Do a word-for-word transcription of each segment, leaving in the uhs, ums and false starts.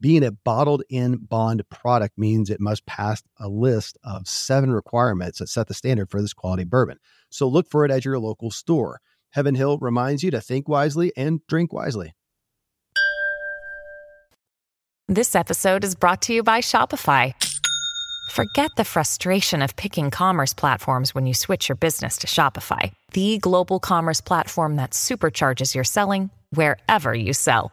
Being a bottled in bond product means it must pass a list of seven requirements that set the standard for this quality bourbon. So look for it at your local store. Heaven Hill reminds you to think wisely and drink wisely. This episode is brought to you by Shopify. Forget the frustration of picking commerce platforms when you switch your business to Shopify, the global commerce platform that supercharges your selling wherever you sell.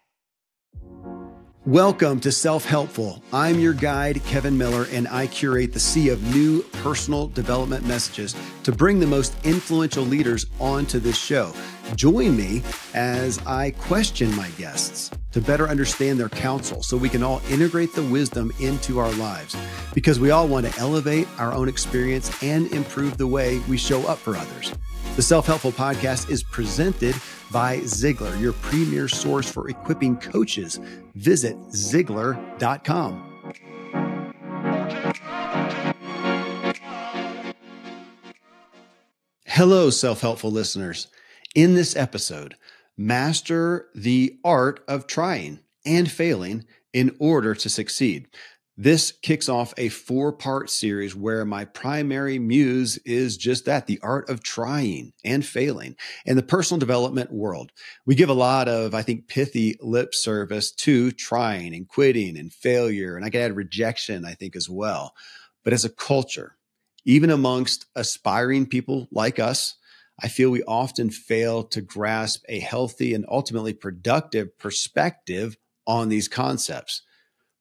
Welcome to Self Helpful. I'm your guide, Kevin Miller, and I curate the sea of new personal development messages to bring the most influential leaders onto this show. Join me as I question my guests to better understand their counsel so we can all integrate the wisdom into our lives, because we all want to elevate our own experience and improve the way we show up for others. The Self Helpful Podcast is presented by Ziglar, your premier source for equipping coaches. Visit Ziglar dot com. Hello, Self Helpful listeners. In this episode, master the art of trying and failing in order to succeed. This kicks off a four-part series where my primary muse is just that, the art of trying and failing in the personal development world. We give a lot of, I think, pithy lip service to trying and quitting and failure, and I could add rejection, I think, as well. But as a culture, even amongst aspiring people like us, I feel we often fail to grasp a healthy and ultimately productive perspective on these concepts.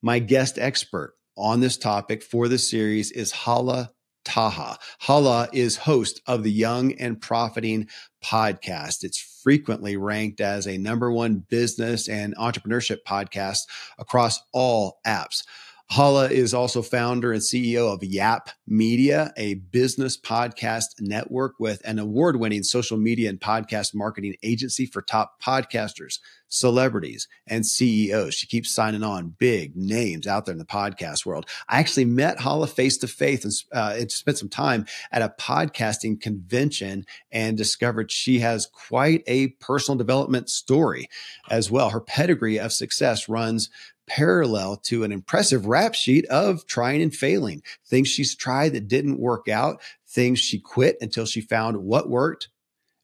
My guest expert on this topic for this series is Hala Taha. Hala is host of the Young and Profiting podcast. It's frequently ranked as a number one business and entrepreneurship podcast across all apps. Hala is also founder and C E O of YAP Media, a business podcast network with an award-winning social media and podcast marketing agency for top podcasters, celebrities, and C E Os. She keeps signing on big names out there in the podcast world. I actually met Hala face-to-face and, uh, and spent some time at a podcasting convention and discovered she has quite a personal development story as well. Her pedigree of success runs parallel to an impressive rap sheet of trying and failing, things she's tried that didn't work out, things she quit until she found what worked.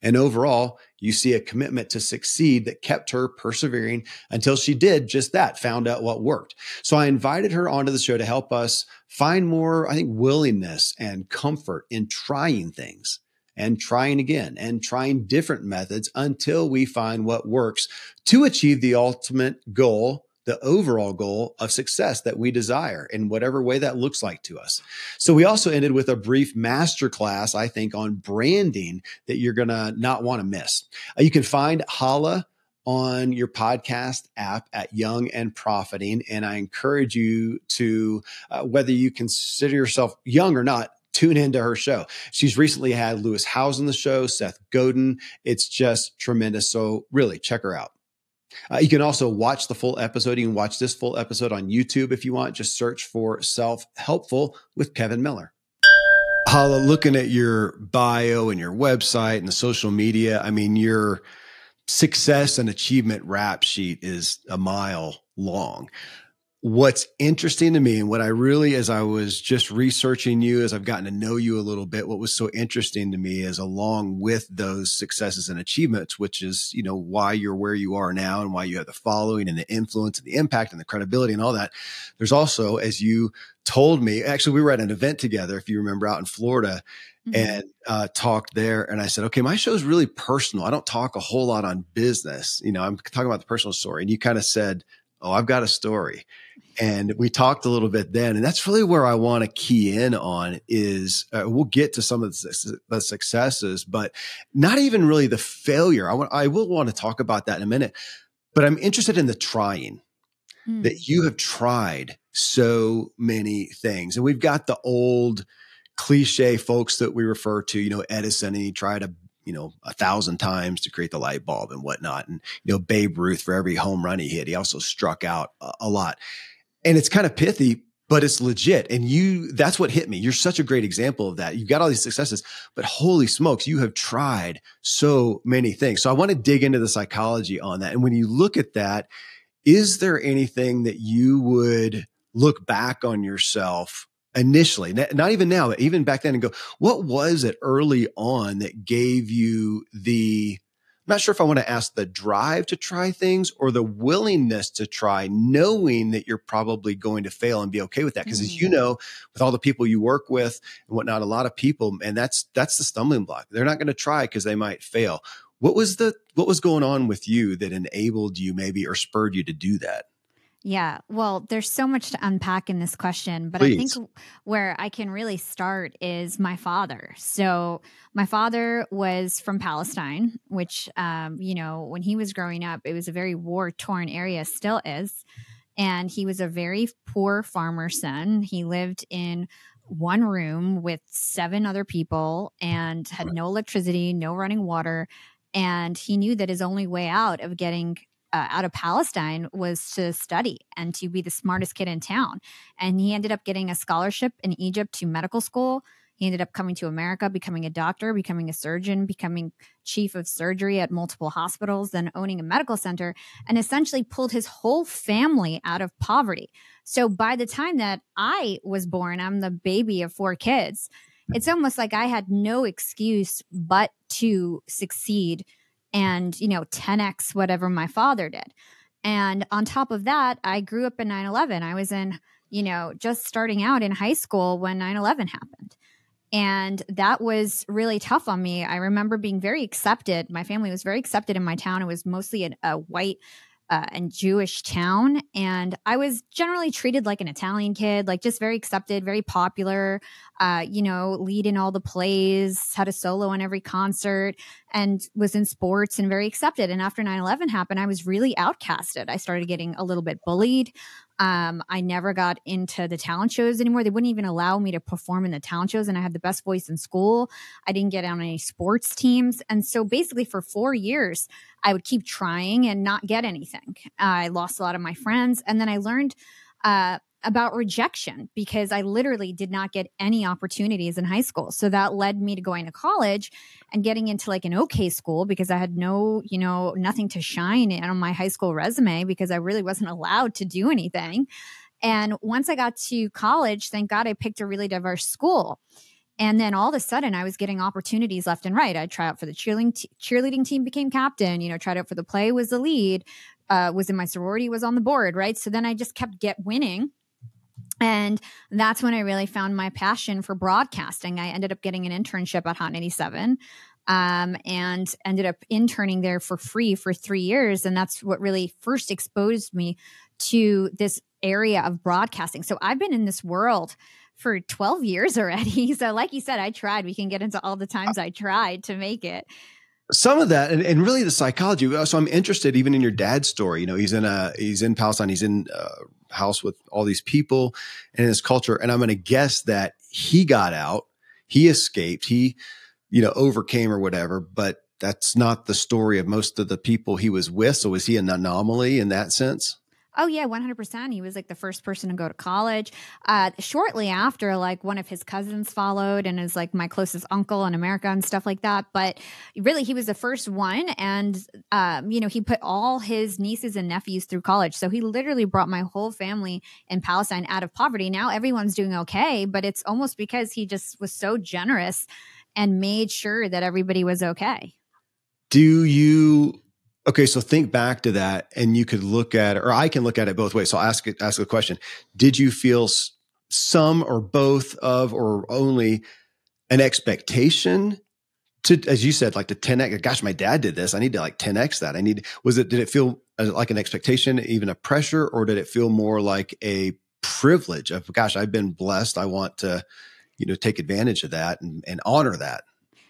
And overall, you see a commitment to succeed that kept her persevering until she did just that, found out what worked. So I invited her onto the show to help us find more, I think, willingness and comfort in trying things and trying again and trying different methods until we find what works to achieve the ultimate goal, the overall goal of success that we desire in whatever way that looks like to us. So we also ended with a brief masterclass, I think, on branding that you're going to not want to miss. Uh, you can find Hala on your podcast app at Young and Profiting. And I encourage you to, uh, whether you consider yourself young or not, tune into her show. She's recently had Lewis Howes on the show, Seth Godin. It's just tremendous. So really check her out. Uh, you can also watch the full episode. You can watch this full episode on YouTube if you want. Just search for Self Helpful with Kevin Miller. Hala, looking at your bio and your website and the social media, I mean, your success and achievement rap sheet is a mile long. What's interesting to me and what I really, as I was just researching you, as I've gotten to know you a little bit, what was so interesting to me is along with those successes and achievements, which is, you know, why you're where you are now and why you have the following and the influence and the impact and the credibility and all that. There's also, as you told me, actually, we were at an event together, if you remember, out in Florida, mm-hmm. and uh, talked there. And I said, okay, my show's really personal. I don't talk a whole lot on business. You know, I'm talking about the personal story. And you kind of said, oh, I've got a story. And we talked a little bit then, and that's really where I want to key in on is uh, we'll get to some of the, su- the successes, but not even really the failure. I want, I will want to talk about that in a minute, but I'm interested in the trying mm. that you have tried so many things. And we've got the old cliche folks that we refer to, you know, Edison, and he tried a you know, a thousand times to create the light bulb and whatnot. And, you know, Babe Ruth, for every home run he hit, he also struck out a, a lot. And it's kind of pithy, but it's legit. And you, that's what hit me. You're such a great example of that. You've got all these successes, but holy smokes, you have tried so many things. So I want to dig into the psychology on that. And when you look at that, is there anything that you would look back on yourself initially, not even now, but even back then, and go, what was it early on that gave you the, I'm not sure if I want to ask the drive to try things or the willingness to try, knowing that you're probably going to fail and be okay with that. Because mm. as you know, with all the people you work with and whatnot, a lot of people, and that's, that's the stumbling block. They're not going to try because they might fail. What was the, what was going on with you that enabled you maybe, or spurred you to do that? Yeah. Well, there's so much to unpack in this question, but please. I think where I can really start is my father. So my father was from Palestine, which, um, you know, when he was growing up, it was a very war-torn area, still is. And he was a very poor farmer's son. He lived in one room with seven other people and had no electricity, no running water. And he knew that his only way out of getting Uh, out of Palestine was to study and to be the smartest kid in town. And he ended up getting a scholarship in Egypt to medical school. He ended up coming to America, becoming a doctor, becoming a surgeon, becoming chief of surgery at multiple hospitals, then owning a medical center, and essentially pulled his whole family out of poverty. So by the time that I was born, I'm the baby of four kids. It's almost like I had no excuse but to succeed and, you know, ten X whatever my father did. And on top of that, I grew up in nine eleven. I was in, you know, just starting out in high school when nine eleven happened. And that was really tough on me. I remember being very accepted. My family was very accepted in my town. It was mostly a, a white uh, and Jewish town. And I was generally treated like an Italian kid, like just very accepted, very popular, uh, you know, lead in all the plays, had a solo on every concert, and was in sports and very accepted. And after nine eleven happened, I was really outcasted. I started getting a little bit bullied. Um, I never got into the talent shows anymore. They wouldn't even allow me to perform in the talent shows. And I had the best voice in school. I didn't get on any sports teams. And so basically for four years, I would keep trying and not get anything. Uh, I lost a lot of my friends. And then I learned uh, about rejection because I literally did not get any opportunities in high school. So that led me to going to college and getting into like an okay school because I had no, you know, nothing to shine on my high school resume because I really wasn't allowed to do anything. And once I got to college, thank God I picked a really diverse school. And then all of a sudden I was getting opportunities left and right. I'd try out for the cheerleading, te- cheerleading team, became captain, you know, tried out for the play, was the lead, uh, was in my sorority, was on the board, right? So then I just kept get winning. And that's when I really found my passion for broadcasting. I ended up getting an internship at Hot ninety-seven um, and ended up interning there for free for three years. And that's what really first exposed me to this area of broadcasting. So I've been in this world for twelve years already. So like you said, I tried. We can get into all the times I tried to make it. Some of that, and, and really the psychology. So I'm interested even in your dad's story. You know, he's in a, he's in Palestine. He's in a house with all these people and in his culture. And I'm going to guess that he got out, he escaped, he, you know, overcame or whatever, but that's not the story of most of the people he was with. So was he an anomaly in that sense? Oh, yeah, one hundred percent. He was like the first person to go to college. Uh, shortly after, like one of his cousins followed and is like my closest uncle in America and stuff like that. But really, he was the first one. And, um, you know, he put all his nieces and nephews through college. So he literally brought my whole family in Palestine out of poverty. Now everyone's doing okay, but it's almost because he just was so generous and made sure that everybody was okay. Do you... Okay, so think back to that, and you could look at, or I can look at it both ways. So I'll ask, ask a question. Did you feel some or both of or only an expectation to, as you said, like to ten X, gosh, my dad did this. I need to like ten X that. I need, was it, did it feel like an expectation, even a pressure, or did it feel more like a privilege of, gosh, I've been blessed. I want to, you know, take advantage of that and, and honor that?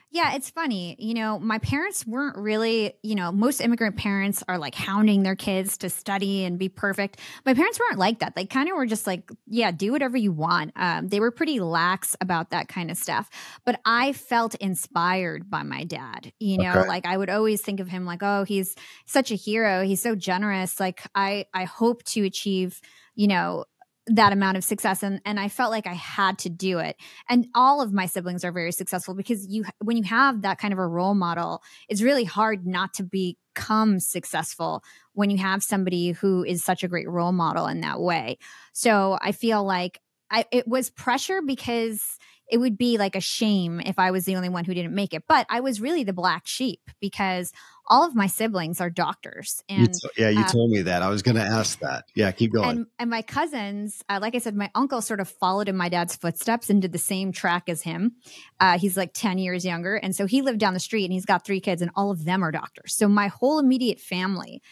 Yeah, it's funny. You know, my parents weren't really, you know, most immigrant parents are like hounding their kids to study and be perfect. My parents weren't like that. They kind of were just like, yeah, do whatever you want. Um, they were pretty lax about that kind of stuff. But I felt inspired by my dad. You know, okay. Like I would always think of him like, oh, he's such a hero. He's so generous. Like I, I hope to achieve, you know, that amount of success. And, and I felt like I had to do it. And all of my siblings are very successful because you, when you have that kind of a role model, it's really hard not to become successful when you have somebody who is such a great role model in that way. So I feel like I, it was pressure because it would be like a shame if I was the only one who didn't make it. But I was really the black sheep because all of my siblings are doctors. And you t- Yeah, you uh, told me that. I was going to ask that. Yeah, keep going. And, and my cousins, uh, like I said, my uncle sort of followed in my dad's footsteps and did the same track as him. Uh, he's like ten years younger. And so he lived down the street and he's got three kids and all of them are doctors. So my whole immediate family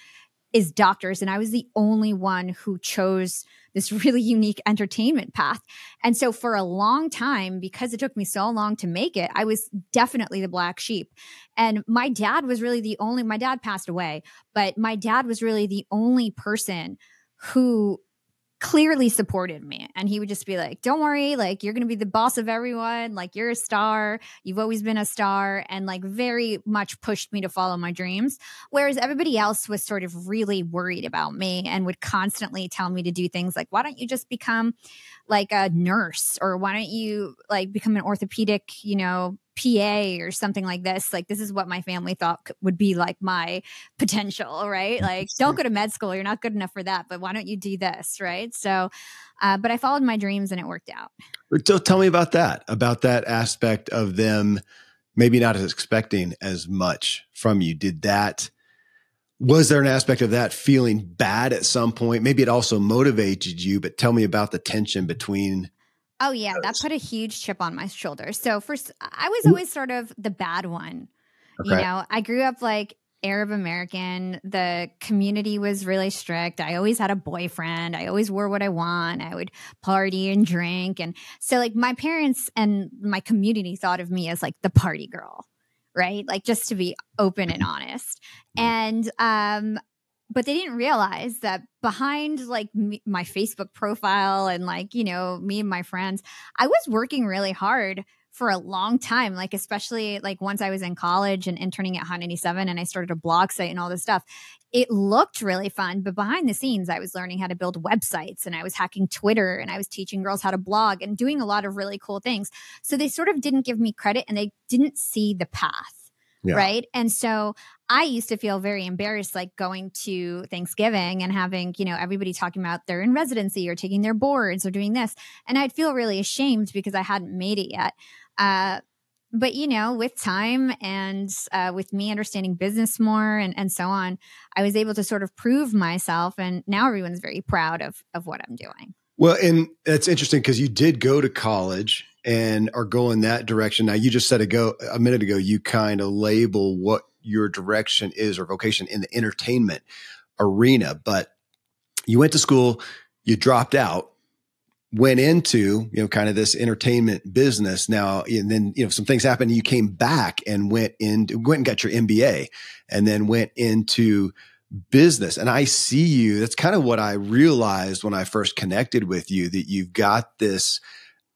is doctors. And I was the only one who chose this really unique entertainment path. And so for a long time, because it took me so long to make it, I was definitely the black sheep. And my dad was really the only, my dad passed away, but my dad was really the only person who clearly supported me. And he would just be like, don't worry, like you're going to be the boss of everyone. Like you're a star. You've always been a star. And like very much pushed me to follow my dreams. Whereas everybody else was sort of really worried about me and would constantly tell me to do things like, why don't you just become like a nurse? Or why don't you like become an orthopedic, you know, P A or something like this. Like this is what my family thought would be like my potential, right? Like don't go to med school. You're not good enough for that, but why don't you do this, right? So, uh, but I followed my dreams and it worked out. So tell me about that, about that aspect of them maybe not as expecting as much from you. Did that, was there an aspect of that feeling bad at some point? Maybe it also motivated you, but tell me about the tension between. Oh, yeah. That put a huge chip on my shoulder. So first, I was always sort of the bad one. Okay. You know, I grew up like Arab American. The community was really strict. I always had a boyfriend. I always wore what I want. I would party and drink. And so like my parents and my community thought of me as like the party girl, right? Like just to be open and honest. And, um, but they didn't realize that behind like me, my Facebook profile and like, you know, me and my friends, I was working really hard for a long time. Like, especially like once I was in college and interning at Hot ninety-seven and I started a blog site and all this stuff, it looked really fun. But behind the scenes, I was learning how to build websites and I was hacking Twitter and I was teaching girls how to blog and doing a lot of really cool things. So they sort of didn't give me credit and they didn't see the path. Yeah. Right. And so I used to feel very embarrassed, like going to Thanksgiving and having, you know, everybody talking about they're in residency or taking their boards or doing this. And I'd feel really ashamed because I hadn't made it yet. Uh, but, you know, with time and uh, with me understanding business more and, and so on, I was able to sort of prove myself. And now everyone's very proud of of what I'm doing. Well, and that's interesting because you did go to college and are going that direction. Now, you just said ago, a minute ago, you kind of label what your direction is or vocation in the entertainment arena. But you went to school, you dropped out, went into, you know, kind of this entertainment business now, and then, you know, some things happened. You came back and went in, went and got your M B A and then went into business. And I see you. That's kind of what I realized when I first connected with you, that you've got this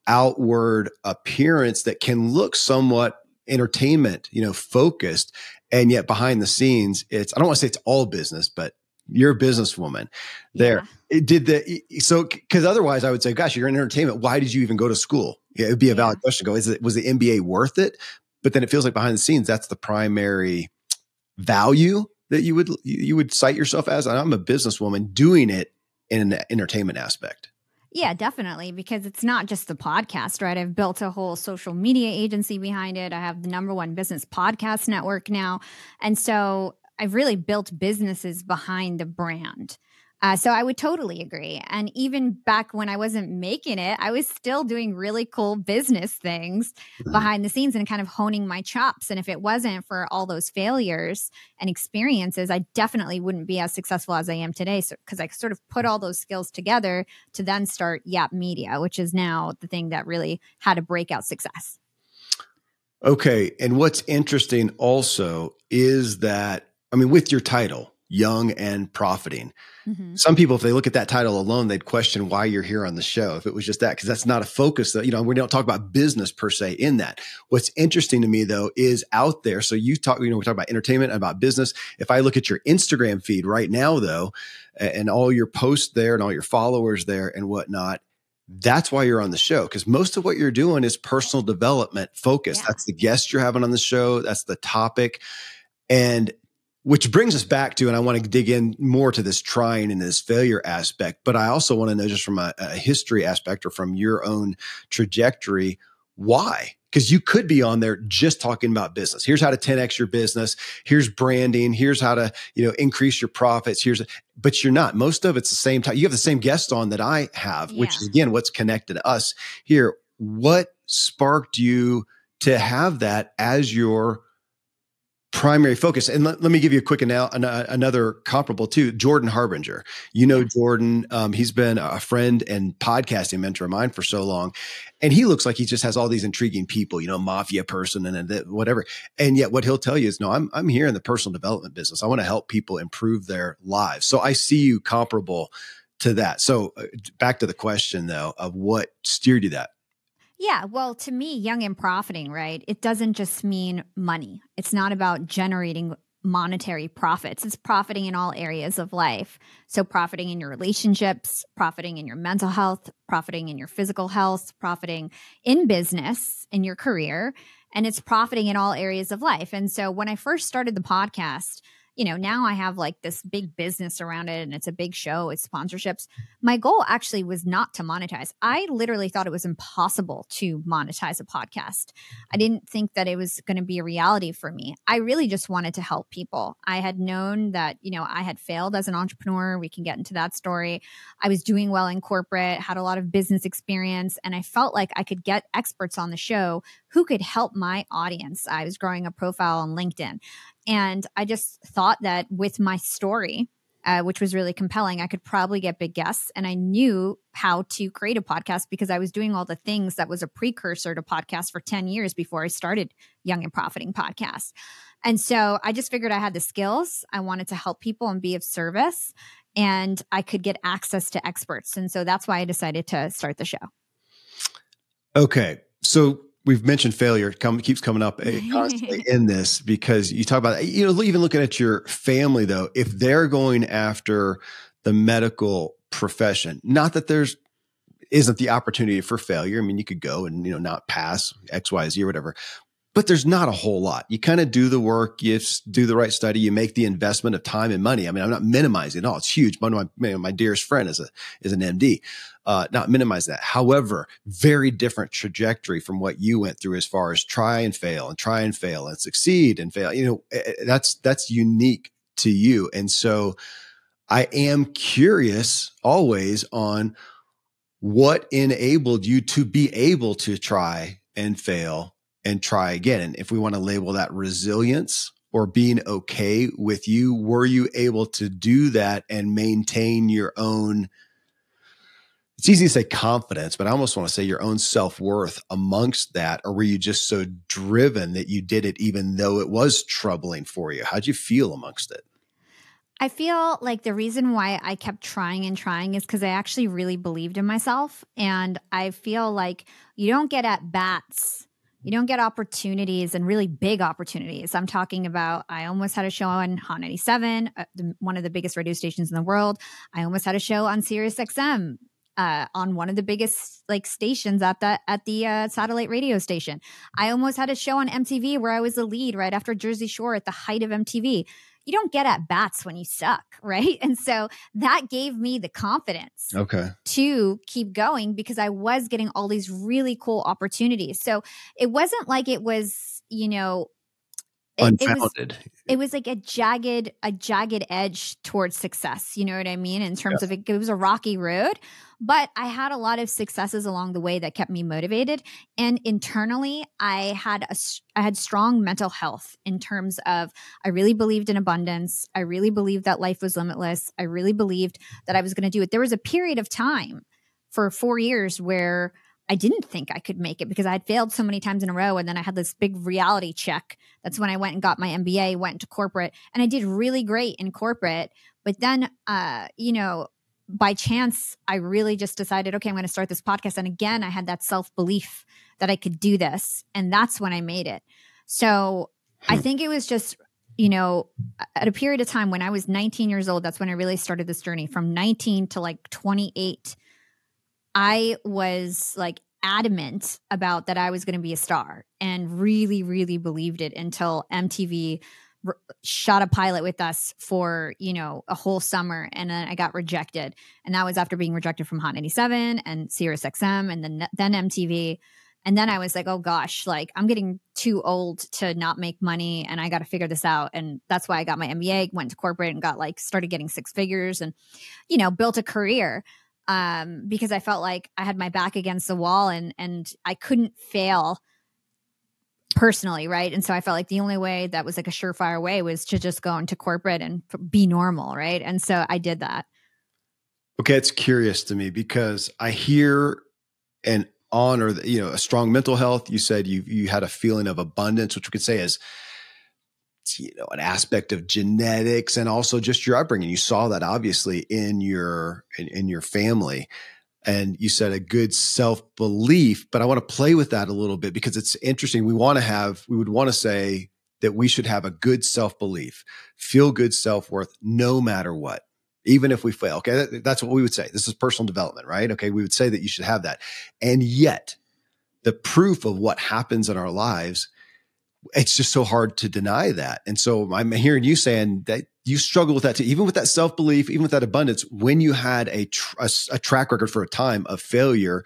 outward appearance that can look somewhat entertainment, you know, focused. And yet behind the scenes, it's, I don't want to say it's all business, but You're a businesswoman there. Yeah. Did the, so, cause otherwise I would say, gosh, you're in entertainment. Why did you even go to school? Yeah, it'd be a valid question to go, is it, was the M B A worth it? But then it feels like behind the scenes, that's the primary value that you would, you would cite yourself as. I'm a businesswoman doing it in an entertainment aspect. Yeah, definitely. Because it's not just the podcast, right? I've built a whole social media agency behind it. I have the number one business podcast network now. And so I've really built businesses behind the brand. Uh, so I would totally agree. And even back when I wasn't making it, I was still doing really cool business things mm-hmm. behind the scenes and kind of honing my chops. And if it wasn't for all those failures and experiences, I definitely wouldn't be as successful as I am today. So, because I sort of put all those skills together to then start YAP Media, which is now the thing that really had a breakout success. Okay. And what's interesting also is that, I mean, with your title, Young and Profiting, mm-hmm. some people, if they look at that title alone, they'd question why you're here on the show if it was just that, because that's not a focus that, you know, we don't talk about business per se in that. What's interesting to me though is out there. So you talk, you know, we talk about entertainment, about business. If I look at your Instagram feed right now though, and all your posts there and all your followers there and whatnot, that's why you're on the show, because most of what you're doing is personal development focused. Yeah. That's the guest you're having on the show. That's the topic. And which brings us back to, and I want to dig in more to this trying and this failure aspect, but I also want to know just from a, a history aspect or from your own trajectory, why? Because you could be on there just talking about business. Here's how to ten X your business. Here's branding. Here's how to, you know, increase your profits. Here's, but you're not. Most of it's the same time. You have the same guest on that I have, yeah. which is again, what's connected to us here. What sparked you to have that as your primary focus? And let, let me give you a quick anal- an- another comparable to Jordan Harbinger. You know, Jordan, um, he's been a friend and podcasting mentor of mine for so long. And he looks like he just has all these intriguing people, you know, mafia person and, and that, whatever. And yet what he'll tell you is, no, I'm, I'm here in the personal development business. I want to help people improve their lives. So I see you comparable to that. So uh, back to the question though, of what steered you that? Yeah. Well, to me, Young and Profiting, right? It doesn't just mean money. It's not about generating monetary profits. It's profiting in all areas of life. So profiting in your relationships, profiting in your mental health, profiting in your physical health, profiting in business, in your career, and it's profiting in all areas of life. And so when I first started the podcast, you know, now I have like this big business around it and it's a big show, it's sponsorships. My goal actually was not to monetize. I literally thought it was impossible to monetize a podcast. I didn't think that it was going to be a reality for me. I really just wanted to help people. I had known that, you know, I had failed as an entrepreneur. We can get into that story. I was doing well in corporate, had a lot of business experience, and I felt like I could get experts on the show who could help my audience. I was growing a profile on LinkedIn. And I just thought that with my story, uh, which was really compelling, I could probably get big guests. And I knew how to create a podcast because I was doing all the things that was a precursor to podcasts for ten years before I started Young and Profiting Podcast. And so I just figured I had the skills. I wanted to help people and be of service. And I could get access to experts. And so that's why I decided to start the show. Okay. So we've mentioned failure come, keeps coming up constantly in this, because you talk about, you know, even looking at your family though, if they're going after the medical profession, not that there's isn't the opportunity for failure. I mean, you could go and, you know, not pass X, Y, Z or whatever, but there's not a whole lot. You kind of do the work, you do the right study, you make the investment of time and money. I mean, I'm not minimizing it all. It's huge. One of my, my dearest friend is a, is an M D, uh, not minimize that. However, very different trajectory from what you went through as far as try and fail and try and fail and succeed and fail. You know, that's, that's unique to you. And so I am curious always on what enabled you to be able to try and fail and try again. And if we want to label that resilience or being okay with you, were you able to do that and maintain your own, it's easy to say confidence, but I almost want to say your own self-worth amongst that, or were you just so driven that you did it even though it was troubling for you? How'd you feel amongst it? I feel like the reason why I kept trying and trying is because I actually really believed in myself. And I feel like you don't get at bats you don't get opportunities, and really big opportunities. I'm talking about, I almost had a show on Hot ninety-seven, uh, the, one of the biggest radio stations in the world. I almost had a show on Sirius X M, uh, on one of the biggest like stations at the, at the uh, satellite radio station. I almost had a show on M T V where I was the lead right after Jersey Shore at the height of M T V. You don't get at bats when you suck, right? And so that gave me the confidence okay. to keep going, because I was getting all these really cool opportunities. So it wasn't like it was, you know, it, unfounded. It was, it was like a jagged, a jagged edge towards success. You know what I mean? In terms yeah. of it, it was a rocky road, but I had a lot of successes along the way that kept me motivated. And internally, I had a, I had strong mental health in terms of, I really believed in abundance. I really believed that life was limitless. I really believed that I was going to do it. There was a period of time for four years where I didn't think I could make it because I had failed so many times in a row. And then I had this big reality check. That's when I went and got my M B A, went to corporate, and I did really great in corporate. But then, uh, you know, by chance, I really just decided, okay, I'm going to start this podcast. And again, I had that self-belief that I could do this. And that's when I made it. So I think it was just, you know, at a period of time when I was nineteen years old, that's when I really started this journey. From nineteen to like twenty-eight, I was like adamant about that I was going to be a star, and really, really believed it until M T V r- shot a pilot with us for, you know, a whole summer. And then I got rejected. And that was after being rejected from Hot ninety-seven and Sirius X M and then, then M T V. And then I was like, oh gosh, like I'm getting too old to not make money, and I got to figure this out. And that's why I got my M B A, went to corporate, and got like started getting six figures and, you know, built a career. Um, because I felt like I had my back against the wall, and, and I couldn't fail personally. Right. And so I felt like the only way that was like a surefire way was to just go into corporate and be normal. Right. And so I did that. Okay. It's curious to me because I hear and honor, you know, a strong mental health. You said you, you had a feeling of abundance, which we could say is, you know, an aspect of genetics and also just your upbringing. You saw that obviously in your, in, in your family, and you said a good self-belief, but I want to play with that a little bit because it's interesting. We want to have, we would want to say that we should have a good self-belief, feel good self-worth, no matter what, even if we fail. Okay. That, that's what we would say. This is personal development, right? Okay. We would say that you should have that. And yet the proof of what happens in our lives, it's just so hard to deny that. And so I'm hearing you saying that you struggle with that too, even with that self-belief, even with that abundance. When you had a, tr- a, a track record for a time of failure,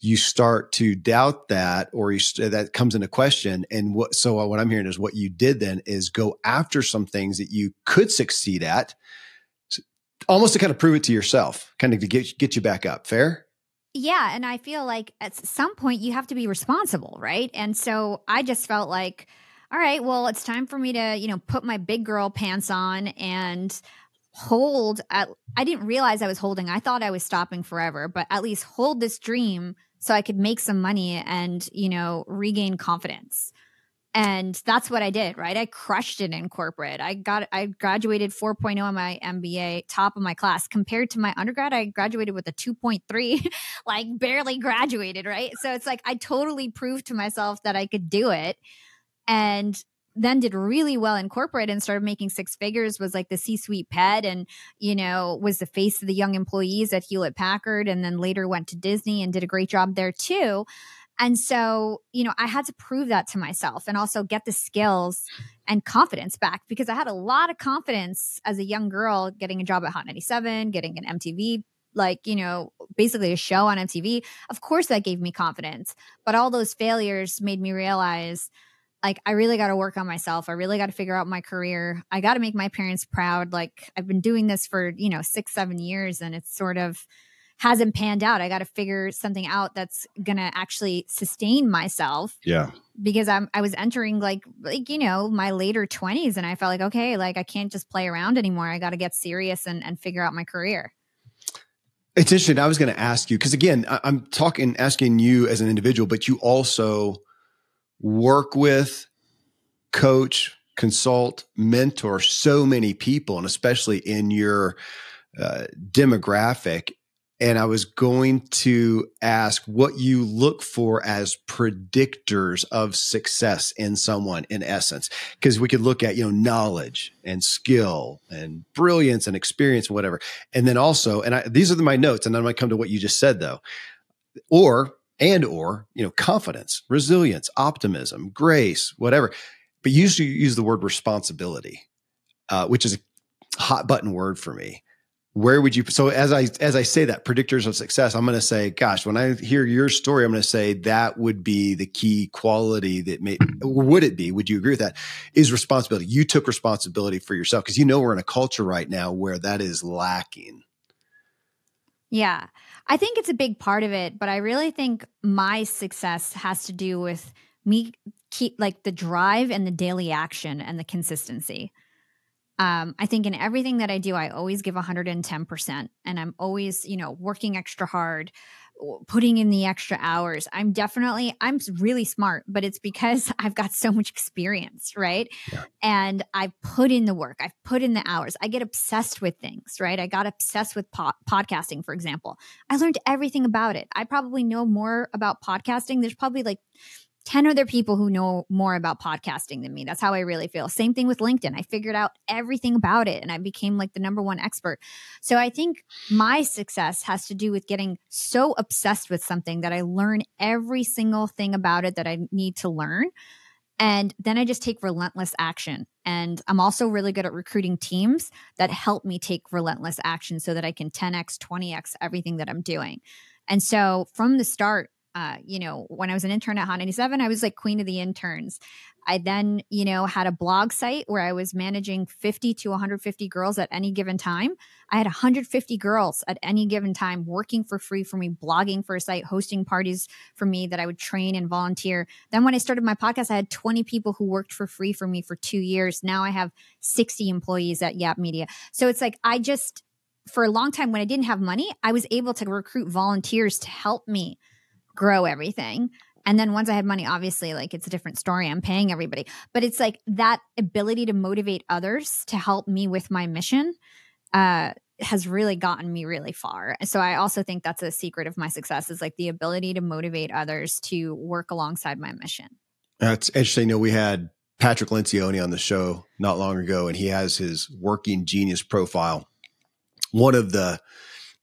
you start to doubt that, or you st- that comes into question. And what, so what I'm hearing is what you did then is go after some things that you could succeed at, almost to kind of prove it to yourself, kind of to get, get you back up. Fair? Yeah. And I feel like at some point you have to be responsible, right? And so I just felt like, all right, well, it's time for me to, you know, put my big girl pants on and hold at, I didn't realize I was holding. I thought I was stopping forever, but at least hold this dream so I could make some money and, you know, regain confidence. And that's what I did, right? I crushed it in corporate. I got, I graduated four point oh on my M B A, top of my class. Compared to my undergrad, I graduated with a two point three, like barely graduated, right? So it's like I totally proved to myself that I could do it, and then did really well in corporate and started making six figures, was like the C-suite ped, and, you know, was the face of the young employees at Hewlett Packard, and then later went to Disney and did a great job there too. And so, you know, I had to prove that to myself and also get the skills and confidence back, because I had a lot of confidence as a young girl getting a job at Hot ninety-seven, getting an M T V, like, you know, basically a show on M T V. Of course, that gave me confidence. But all those failures made me realize, like, I really got to work on myself. I really got to figure out my career. I got to make my parents proud. Like, I've been doing this for, you know, six, seven years, and it's sort of hasn't panned out. I got to figure something out that's going to actually sustain myself. Yeah. Because I'm, I was entering like, like, you know, my later twenties, and I felt like, okay, like I can't just play around anymore. I got to get serious and, and figure out my career. It's interesting. I was going to ask you, cause again, I, I'm talking, asking you as an individual, but you also work with, coach, consult, mentor so many people, and especially in your uh, demographic. And I was going to ask what you look for as predictors of success in someone, in essence, because we could look at, you know, knowledge and skill and brilliance and experience and whatever. And then also, and I, these are my notes, and I'm going to come to what you just said though, or, and, or, you know, confidence, resilience, optimism, grace, whatever. But you usually use the word responsibility, uh, which is a hot button word for me. Where would you, so as I, as I say that, predictors of success, I'm going to say, gosh, when I hear your story, I'm going to say that would be the key quality that may, or would it be, would you agree with that, is responsibility. You took responsibility for yourself because, you know, we're in a culture right now where that is lacking. Yeah, I think it's a big part of it, but I really think my success has to do with me keep like the drive and the daily action and the consistency. Um, I think in everything that I do, I always give one hundred ten percent and I'm always, you know, working extra hard, putting in the extra hours. I'm definitely, I'm really smart, but it's because I've got so much experience, right? Yeah. And I've put in the work, I've put in the hours. I get obsessed with things, right? I got obsessed with po- podcasting, for example. I learned everything about it. I probably know more about podcasting. There's probably like ten other people who know more about podcasting than me. That's how I really feel. Same thing with LinkedIn. I figured out everything about it and I became like the number one expert. So I think my success has to do with getting so obsessed with something that I learn every single thing about it that I need to learn. And then I just take relentless action. And I'm also really good at recruiting teams that help me take relentless action so that I can ten X, twenty X everything that I'm doing. And so from the start, Uh, you know, when I was an intern at Hot ninety-seven, I was like queen of the interns. I then, you know, had a blog site where I was managing fifty to one hundred fifty girls at any given time. I had one hundred fifty girls at any given time working for free for me, blogging for a site, hosting parties for me that I would train and volunteer. Then when I started my podcast, I had twenty people who worked for free for me for two years. Now I have sixty employees at YAP Media. So it's like, I just, for a long time when I didn't have money, I was able to recruit volunteers to help me grow everything. And then once I had money, obviously, like it's a different story. I'm paying everybody. But it's like that ability to motivate others to help me with my mission uh, has really gotten me really far. So I also think that's a secret of my success is like the ability to motivate others to work alongside my mission. That's interesting. You know, we had Patrick Lencioni on the show not long ago, and he has his working genius profile. One of the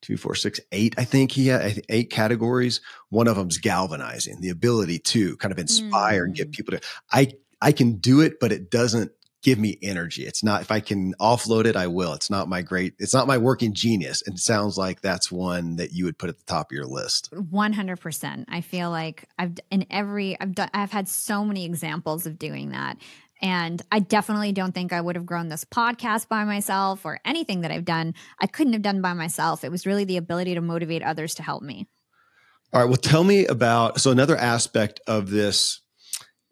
two, four, six, eight, I think he had eight categories. One of them's galvanizing, the ability to kind of inspire mm. and get people to, I, I can do it, but it doesn't give me energy. It's not, if I can offload it, I will. It's not my great, it's not my working genius. And it sounds like that's one that you would put at the top of your list. one hundred percent. I feel like I've in every, I've done, I've had so many examples of doing that. And I definitely don't think I would have grown this podcast by myself or anything that I've done. I couldn't have done by myself. It was really the ability to motivate others to help me. All right. Well, tell me about, so another aspect of this,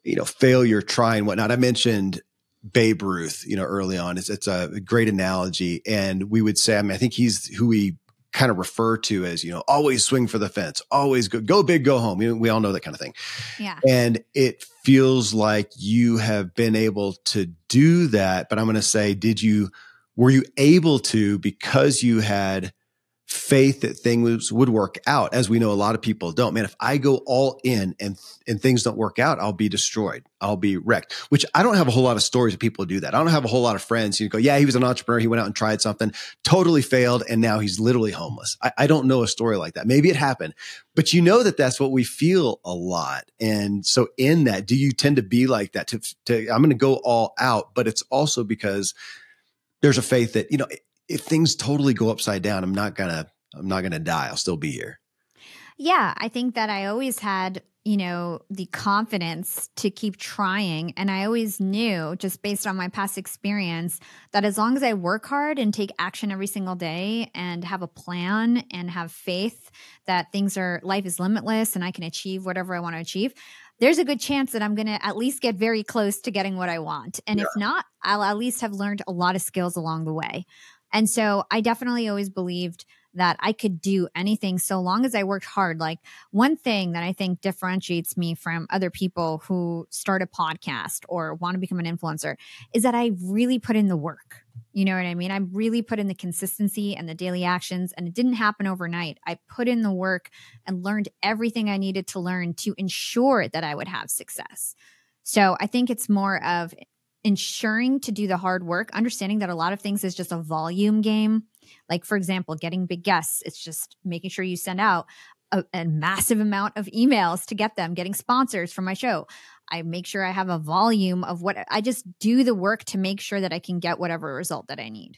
you know, failure, try and whatnot. I mentioned Babe Ruth, you know, early on. It's, it's a great analogy. And we would say, I mean, I think he's who we kind of refer to as, you know, always swing for the fence, always go, go big, go home. You know, we all know that kind of thing. Yeah. And it feels like you have been able to do that, but I'm going to say, did you, were you able to, because you had faith that things would work out? As we know, a lot of people don't. Man, if I go all in and, and things don't work out, I'll be destroyed. I'll be wrecked, which I don't have a whole lot of stories of people who do that. I don't have a whole lot of friends who go, yeah, he was an entrepreneur. He went out and tried something, totally failed. And now he's literally homeless. I, I don't know a story like that. Maybe it happened, but you know that that's what we feel a lot. And so in that, do you tend to be like that? To, to I'm going to go all out, but it's also because there's a faith that, you know, if things totally go upside down, I'm not gonna, I'm not gonna die. I'll still be here. Yeah. I think that I always had, you know, the confidence to keep trying. And I always knew, just based on my past experience, that as long as I work hard and take action every single day and have a plan and have faith that things are, life is limitless and I can achieve whatever I want to achieve, there's a good chance that I'm going to at least get very close to getting what I want. And yeah. if not, I'll at least have learned a lot of skills along the way. And so I definitely always believed that I could do anything so long as I worked hard. Like, one thing that I think differentiates me from other people who start a podcast or want to become an influencer is that I really put in the work. You know what I mean? I really put in the consistency and the daily actions, and it didn't happen overnight. I put in the work and learned everything I needed to learn to ensure that I would have success. So I think it's more of ensuring to do the hard work, understanding that a lot of things is just a volume game. Like, for example, getting big guests, it's just making sure you send out a, a massive amount of emails to get them, getting sponsors for my show. I make sure I have a volume of what I just do the work to make sure that I can get whatever result that I need.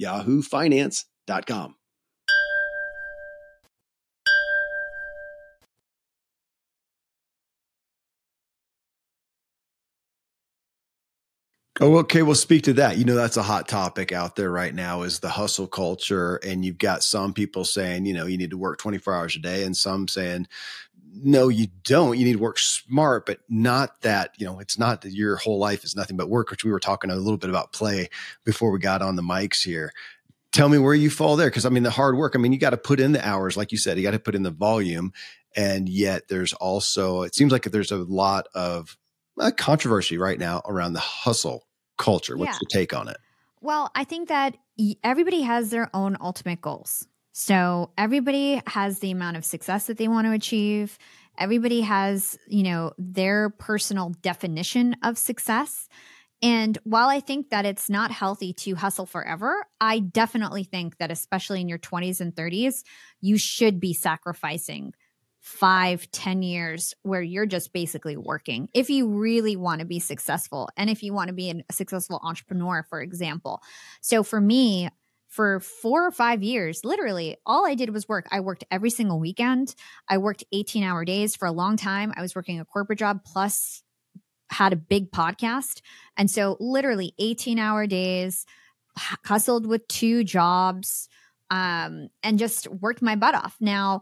yahoo finance dot com. Oh, okay. We'll speak to that. You know, that's a hot topic out there right now is the hustle culture. And you've got some people saying, you know, you need to work twenty-four hours a day, and some saying no, you don't. You need to work smart, but not that, you know, it's not that your whole life is nothing but work, which we were talking a little bit about play before we got on the mics here. Tell me where you fall there. Cause I mean, the hard work, I mean, you got to put in the hours, like you said, you got to put in the volume. And yet there's also, it seems like there's a lot of uh, controversy right now around the hustle culture. What's yeah. your take on it? Well, I think that everybody has their own ultimate goals. So everybody has the amount of success that they want to achieve. Everybody has, you know, their personal definition of success. And while I think that it's not healthy to hustle forever, I definitely think that especially in your twenties and thirties, you should be sacrificing five, ten years where you're just basically working if you really want to be successful and if you want to be a successful entrepreneur, for example. So for me, for four or five years, literally, all I did was work. I worked every single weekend. I worked eighteen-hour days for a long time. I was working a corporate job plus had a big podcast. And so literally eighteen-hour days, hustled with two jobs, um, and just worked my butt off. Now,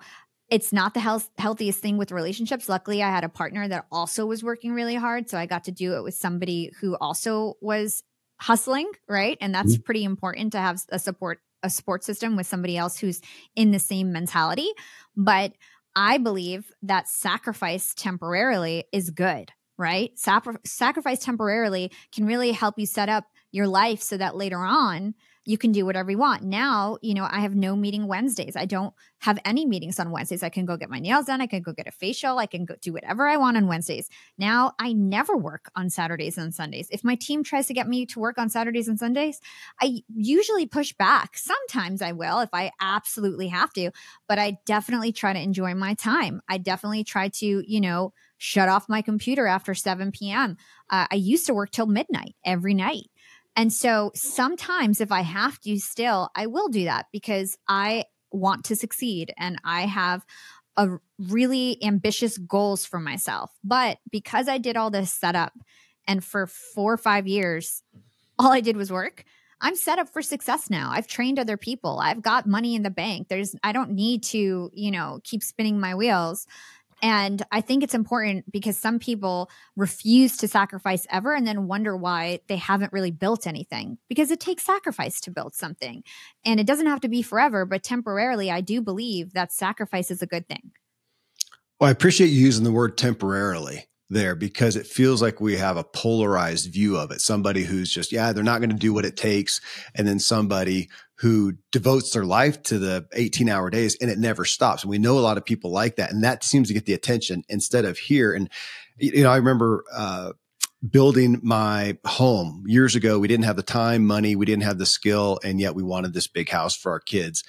it's not the health, healthiest thing with relationships. Luckily, I had a partner that also was working really hard. So I got to do it with somebody who also was hustling, right? And that's pretty important to have a support, a support system with somebody else who's in the same mentality. But I believe that sacrifice temporarily is good, right? Sacri- sacrifice temporarily can really help you set up your life so that later on you can do whatever you want. Now, you know, I have no meeting Wednesdays. I don't have any meetings on Wednesdays. I can go get my nails done. I can go get a facial. I can go do whatever I want on Wednesdays. Now, I never work on Saturdays and Sundays. If my team tries to get me to work on Saturdays and Sundays, I usually push back. Sometimes I will if I absolutely have to, but I definitely try to enjoy my time. I definitely try to, you know, shut off my computer after seven p.m. Uh, I used to work till midnight every night. And so sometimes if I have to still, I will do that because I want to succeed and I have a really ambitious goals for myself. But because I did all this setup and for four or five years, all I did was work, I'm set up for success now. I've trained other people. I've got money in the bank. There's, I don't need to, you know, keep spinning my wheels. And I think it's important because some people refuse to sacrifice ever and then wonder why they haven't really built anything, because it takes sacrifice to build something. And it doesn't have to be forever, but temporarily, I do believe that sacrifice is a good thing. Well, I appreciate you using the word temporarily there, because it feels like we have a polarized view of it. Somebody who's just, yeah, they're not going to do what it takes. And then somebody who devotes their life to the eighteen hour days and it never stops. And we know a lot of people like that. And that seems to get the attention instead of here. And, you know, I remember, uh, building my home years ago. We didn't have the time, money, we didn't have the skill, and yet we wanted this big house for our kids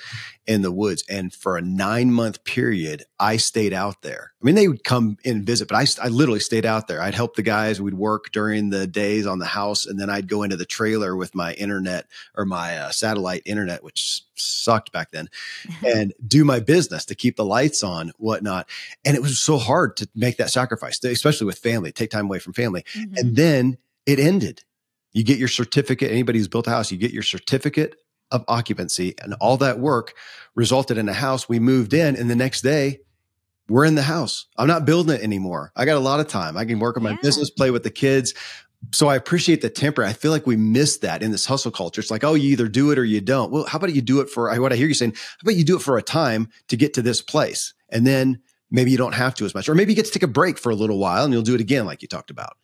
in the woods. And for a nine month period, I stayed out there. I mean, they would come in and visit, but I, I literally stayed out there. I'd help the guys. We'd work during the days on the house, and then I'd go into the trailer with my internet or my uh, satellite internet, which sucked back then, and do my business to keep the lights on, whatnot. And it was so hard to make that sacrifice, especially with family, take time away from family. Mm-hmm. And then it ended. You get your certificate. Anybody who's built a house, you get your certificate of occupancy, and all that work resulted in a house. We moved in, and the next day we're in the house. I'm not building it anymore. I got a lot of time. I can work on my yeah. business, play with the kids. So I appreciate the temper. I feel like we miss that in this hustle culture. It's like, oh, you either do it or you don't. Well, how about you do it for, what I hear you saying, how about you do it for a time to get to this place? And then maybe you don't have to as much, or maybe you get to take a break for a little while and you'll do it again, like you talked about.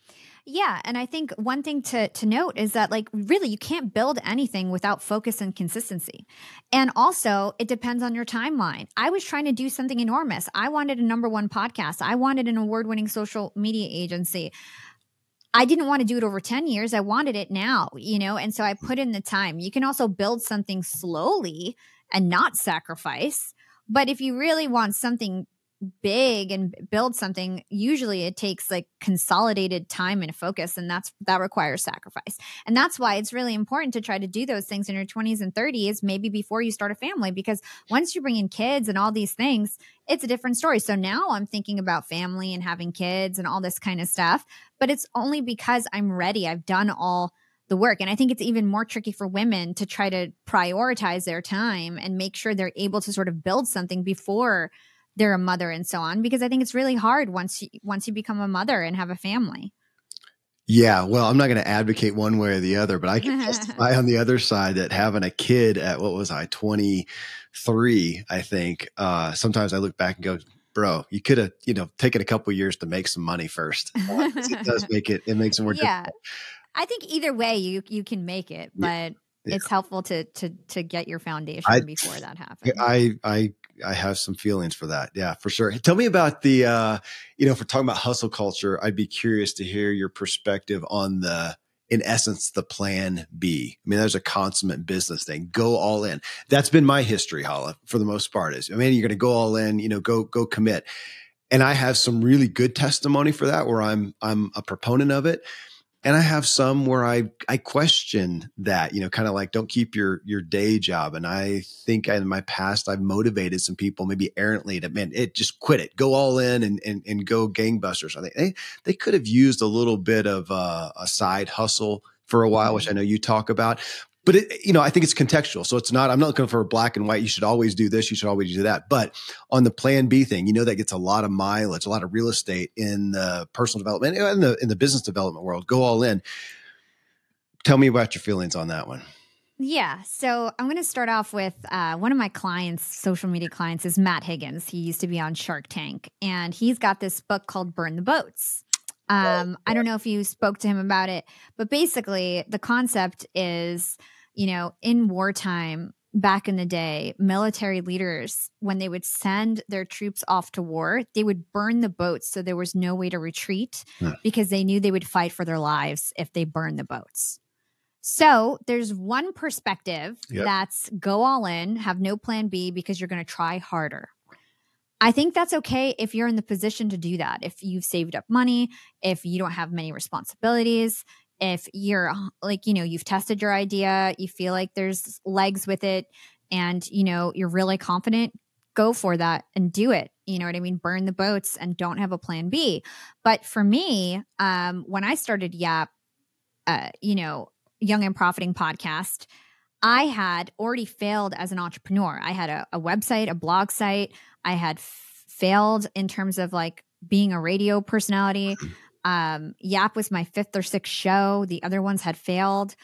Yeah. And I think one thing to to note is that, like, really, you can't build anything without focus and consistency. And also, it depends on your timeline. I was trying to do something enormous. I wanted a number one podcast. I wanted an award-winning social media agency. I didn't want to do it over ten years. I wanted it now, you know, and so I put in the time. You can also build something slowly and not sacrifice. But if you really want something big and build something, usually it takes like consolidated time and focus, and that's that requires sacrifice. And that's why it's really important to try to do those things in your twenties and thirties, maybe before you start a family, because once you bring in kids and all these things, it's a different story. So now I'm thinking about family and having kids and all this kind of stuff, but it's only because I'm ready. I've done all the work. And I think it's even more tricky for women to try to prioritize their time and make sure they're able to sort of build something before they're a mother and so on, because I think it's really hard once you, once you become a mother and have a family. Yeah. Well, I'm not going to advocate one way or the other, but I can testify on the other side that having a kid at, what was I, twenty-three, I think, uh, sometimes I look back and go, bro, you could have, you know, taken a couple of years to make some money first. It does make it, it makes it more yeah. difficult. I think either way you, you can make it, but yeah. it's helpful to, to, to get your foundation I, before that happens. I, I, I have some feelings for that. Yeah, for sure. Tell me about the, uh, you know, if we're talking about hustle culture, I'd be curious to hear your perspective on the, in essence, the plan B. I mean, there's a consummate business thing. Go all in. That's been my history, Hala, for the most part is, I mean, you're going to go all in, you know, go, go commit. And I have some really good testimony for that where I'm, I'm a proponent of it. And I have some where I, I question that, you know, kind of like don't keep your, your day job. And I think in my past, I've motivated some people maybe errantly to, man, it just quit it, go all in and, and, and go gangbusters. I think they, they could have used a little bit of a, a side hustle for a while, which I know you talk about, but it, you know, I think it's contextual. So it's not, I'm not looking for black and white. You should always do this. You should always do that. But on the plan B thing, you know, that gets a lot of mileage, a lot of real estate in the personal development and the, in the business development world, go all in. Tell me about your feelings on that one. Yeah. So I'm going to start off with uh, one of my clients, social media clients is Matt Higgins. He used to be on Shark Tank and he's got this book called Burn the Boats. Um, I don't know if you spoke to him about it, but basically the concept is, you know, in wartime, back in the day, military leaders, when they would send their troops off to war, they would burn the boats so there was no way to retreat yeah. because they knew they would fight for their lives if they burned the boats. So there's one perspective yep. that's go all in, have no plan B because you're going to try harder. I think that's okay if you're in the position to do that. If you've saved up money, if you don't have many responsibilities, if you're like, you know, you've tested your idea, you feel like there's legs with it and, you know, you're really confident, go for that and do it. You know what I mean? Burn the boats and don't have a plan B. But for me, um, when I started YAP, uh, you know, Young and Profiting podcast, I had already failed as an entrepreneur. I had a, a website, a blog site. I had f- failed in terms of like being a radio personality. Um, YAP was my fifth or sixth show. The other ones had failed.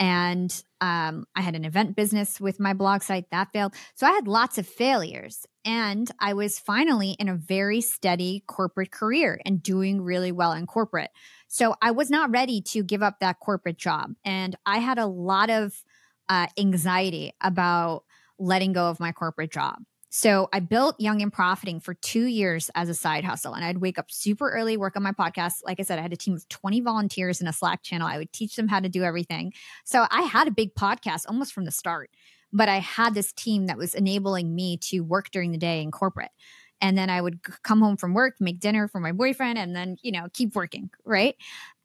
And um, I had an event business with my blog site that failed. So I had lots of failures. And I was finally in a very steady corporate career and doing really well in corporate. So I was not ready to give up that corporate job. And I had a lot of uh, anxiety about letting go of my corporate job. So I built Young and Profiting for two years as a side hustle. And I'd wake up super early, work on my podcast. Like I said, I had a team of twenty volunteers in a Slack channel. I would teach them how to do everything. So I had a big podcast almost from the start, but I had this team that was enabling me to work during the day in corporate. And then I would come home from work, make dinner for my boyfriend, and then, you know, keep working, right?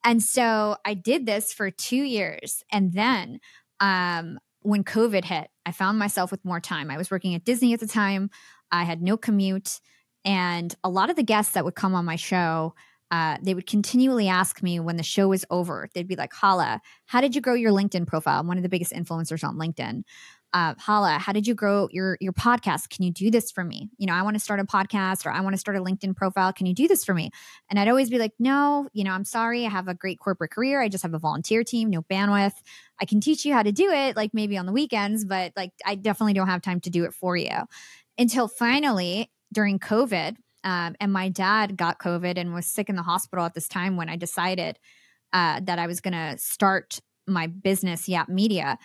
And so I did this for two years. And then um, when COVID hit, I found myself with more time. I was working at Disney at the time. I had no commute. And a lot of the guests that would come on my show, uh, they would continually ask me when the show was over. They'd be like, Hala, how did you grow your LinkedIn profile? I'm one of the biggest influencers on LinkedIn. Uh, Hala, how did you grow your, your podcast? Can you do this for me? You know, I want to start a podcast or I want to start a LinkedIn profile. Can you do this for me? And I'd always be like, no, you know, I'm sorry. I have a great corporate career. I just have a volunteer team, no bandwidth. I can teach you how to do it, like maybe on the weekends, but like I definitely don't have time to do it for you. Until finally during COVID, um, and my dad got COVID and was sick in the hospital at this time when I decided uh, that I was going to start my business, YAP Media,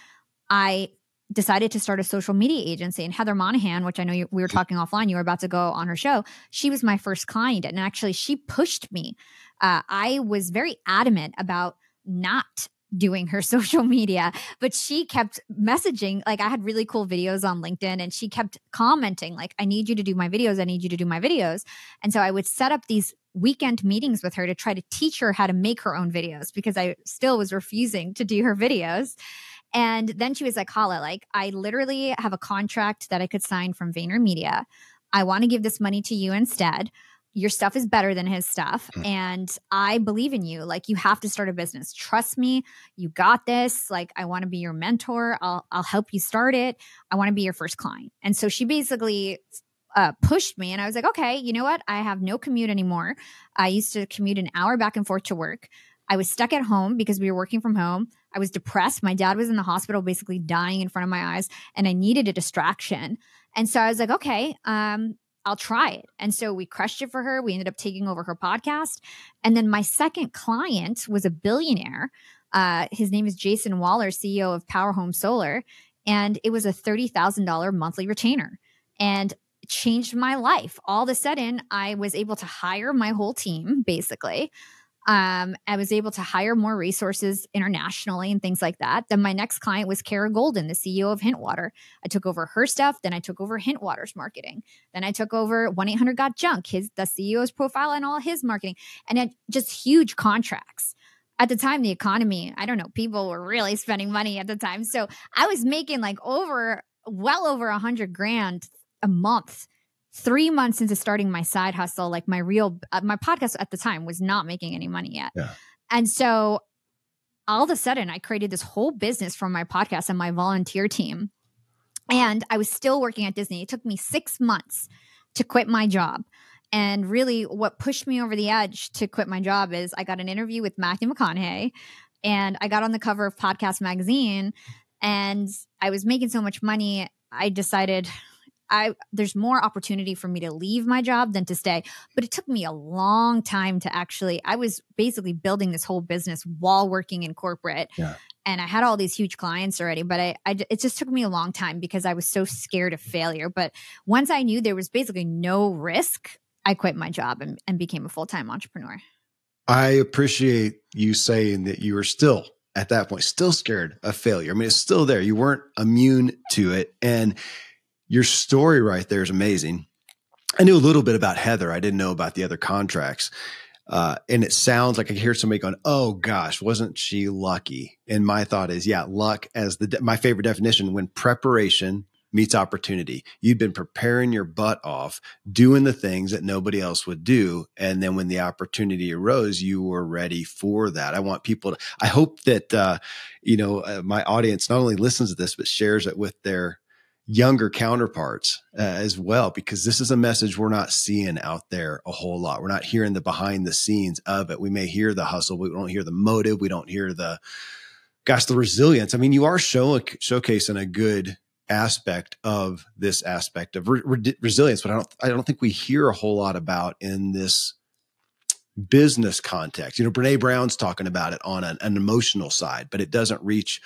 I decided to start a social media agency. And Heather Monahan, which I know you, we were talking offline, you were about to go on her show. She was my first client. And actually she pushed me. Uh, I was very adamant about not doing her social media, but she kept messaging. Like I had really cool videos on LinkedIn and she kept commenting like, I need you to do my videos. I need you to do my videos. And so I would set up these weekend meetings with her to try to teach her how to make her own videos because I still was refusing to do her videos. And then she was like, Hala, like I literally have a contract that I could sign from VaynerMedia. I want to give this money to you instead. Your stuff is better than his stuff. And I believe in you. Like you have to start a business. Trust me. You got this. Like I want to be your mentor. I'll, I'll help you start it. I want to be your first client. And so she basically uh, pushed me. And I was like, okay, you know what? I have no commute anymore. I used to commute an hour back and forth to work. I was stuck at home because we were working from home. I was depressed. My dad was in the hospital, basically dying in front of my eyes, and I needed a distraction. And so I was like, okay, um, I'll try it. And so we crushed it for her. We ended up taking over her podcast. And then my second client was a billionaire. Uh, his name is Jason Waller, C E O of Power Home Solar. And it was a thirty thousand dollars monthly retainer. And it changed my life. All of a sudden, I was able to hire my whole team, basically. Um, I was able to hire more resources internationally and things like that. Then my next client was Kara Golden, the C E O of Hintwater. I took over her stuff. Then I took over Hintwater's marketing. Then I took over one eight hundred got junk, his the C E O's profile and all his marketing. And it, just huge contracts. At the time, the economy, I don't know, people were really spending money at the time. So I was making like over, well over a hundred grand a month. Three months into starting my side hustle, like my real, uh, my podcast at the time was not making any money yet. Yeah. And so all of a sudden I created this whole business from my podcast and my volunteer team. And I was still working at Disney. It took me six months to quit my job. And really what pushed me over the edge to quit my job is I got an interview with Matthew McConaughey and I got on the cover of Podcast Magazine, and I was making so much money. I decided... I, there's more opportunity for me to leave my job than to stay. But it took me a long time to actually, I was basically building this whole business while working in corporate. Yeah. And I had all these huge clients already, but I, I, it just took me a long time because I was so scared of failure. But once I knew there was basically no risk, I quit my job and, and became a full-time entrepreneur. I appreciate you saying that you were still at that point, still scared of failure. I mean, it's still there. You weren't immune to it. And your story right there is amazing. I knew a little bit about Heather. I didn't know about the other contracts. Uh, and it sounds like I hear somebody going, oh gosh, wasn't she lucky? And my thought is, yeah, luck as the, de- my favorite definition, when preparation meets opportunity. You've been preparing your butt off, doing the things that nobody else would do. And then when the opportunity arose, you were ready for that. I want people to, I hope that, uh, you know, uh, my audience not only listens to this, but shares it with their younger counterparts uh, as well, because this is a message we're not seeing out there a whole lot. We're not hearing the behind the scenes of it. We may hear the hustle, but we don't hear the motive. We don't hear the, gosh, the resilience. I mean, you are show, showcasing a good aspect of this aspect of re- re- resilience, but I don't, I don't think we hear a whole lot about in this business context. You know, Brene Brown's talking about it on an, an emotional side, but it doesn't reach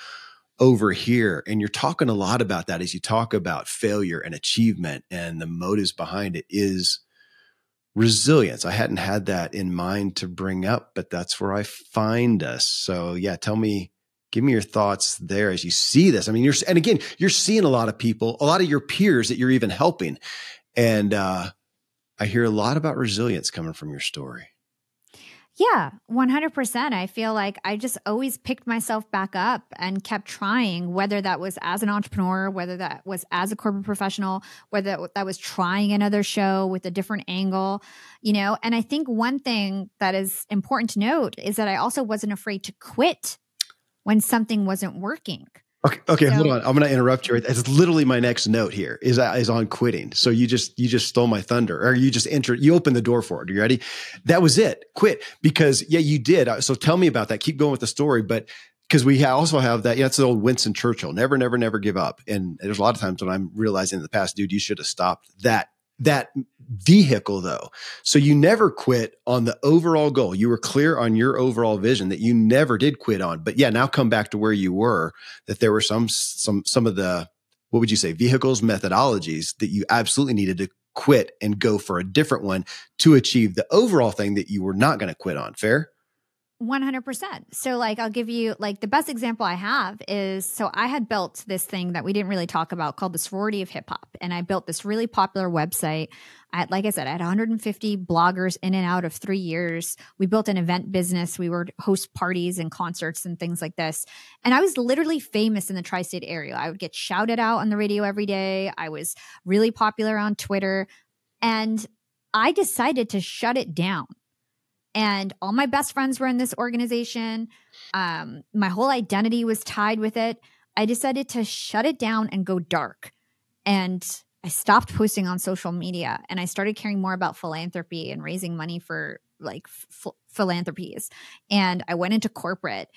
over here. And you're talking a lot about that as you talk about failure and achievement, and the motives behind it is resilience. I hadn't had that in mind to bring up, but that's where I find us. So yeah, tell me, give me your thoughts there as you see this. I mean, you're, and again, you're seeing a lot of people, a lot of your peers that you're even helping. And uh, I hear a lot about resilience coming from your story. Yeah, one hundred percent. I feel like I just always picked myself back up and kept trying, whether that was as an entrepreneur, whether that was as a corporate professional, whether that was trying another show with a different angle, you know. And I think one thing that is important to note is that I also wasn't afraid to quit when something wasn't working. Okay, okay, so, hold on. I'm going to interrupt you. It's literally my next note here is is on quitting. So you just you just stole my thunder, or you just entered, you opened the door for it. Are you ready? That was it. Quit. Because yeah, you did. So tell me about that. Keep going with the story, but because we also have that. Yeah, it's the old Winston Churchill. Never, never, never give up. And there's a lot of times when I'm realizing in the past, dude, you should have stopped that that vehicle though. So you never quit on the overall goal. You were clear on your overall vision that you never did quit on, but yeah, now come back to where you were, that there were some, some, some of the, what would you say, vehicles, methodologies that you absolutely needed to quit and go for a different one to achieve the overall thing that you were not going to quit on. Fair? one hundred percent. So like, I'll give you like the best example I have is, so I had built this thing that we didn't really talk about called the Sorority of Hip Hop. And I built this really popular website. I had, like I said, I had one hundred fifty bloggers in and out of three years. We built an event business. We would host parties and concerts and things like this. And I was literally famous in the tri-state area. I would get shouted out on the radio every day. I was really popular on Twitter, and I decided to shut it down. And all my best friends were in this organization. Um, my whole identity was tied with it. I decided to shut it down and go dark. And I stopped posting on social media and I started caring more about philanthropy and raising money for like f- philanthropies. And I went into corporate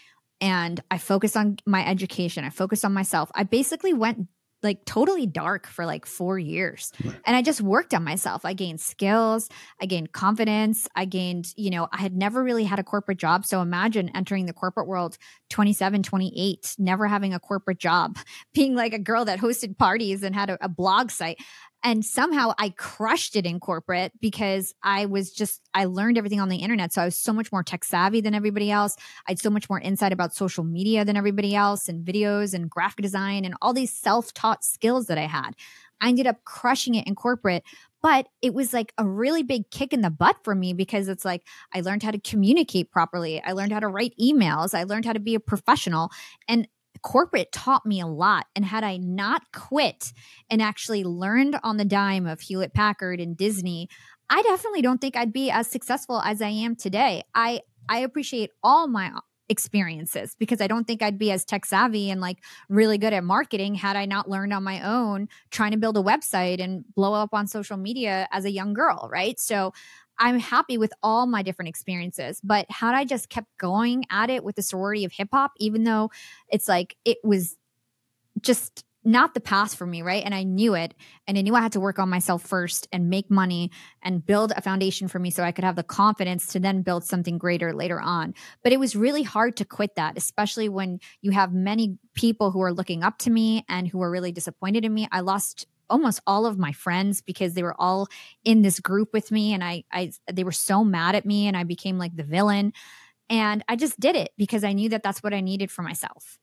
and I focused on my education. I focused on myself. I basically went like totally dark for like four years. And I just worked on myself. I gained skills. I gained confidence. I gained, you know, I had never really had a corporate job. So imagine entering the corporate world, twenty-seven, twenty-eight, never having a corporate job, being like a girl that hosted parties and had a, a blog site. And somehow I crushed it in corporate because I was just, I learned everything on the internet. So I was so much more tech savvy than everybody else. I had so much more insight about social media than everybody else and videos and graphic design and all these self-taught skills that I had. I ended up crushing it in corporate, but it was like a really big kick in the butt for me because it's like I learned how to communicate properly. I learned how to write emails. I learned how to be a professional. And corporate taught me a lot. And had I not quit and actually learned on the dime of Hewlett Packard and Disney, I definitely don't think I'd be as successful as I am today. I, I appreciate all my experiences because I don't think I'd be as tech savvy and like really good at marketing had I not learned on my own trying to build a website and blow up on social media as a young girl, right? So I'm happy with all my different experiences, but had I just kept going at it with the sorority of hip hop, even though it's like, it was just not the path for me, right? And I knew it. And I knew I had to work on myself first and make money and build a foundation for me so I could have the confidence to then build something greater later on. But it was really hard to quit that, especially when you have many people who are looking up to me and who are really disappointed in me. I lost almost all of my friends because they were all in this group with me and I, I, they were so mad at me and I became like the villain. And I just did it because I knew that that's what I needed for myself.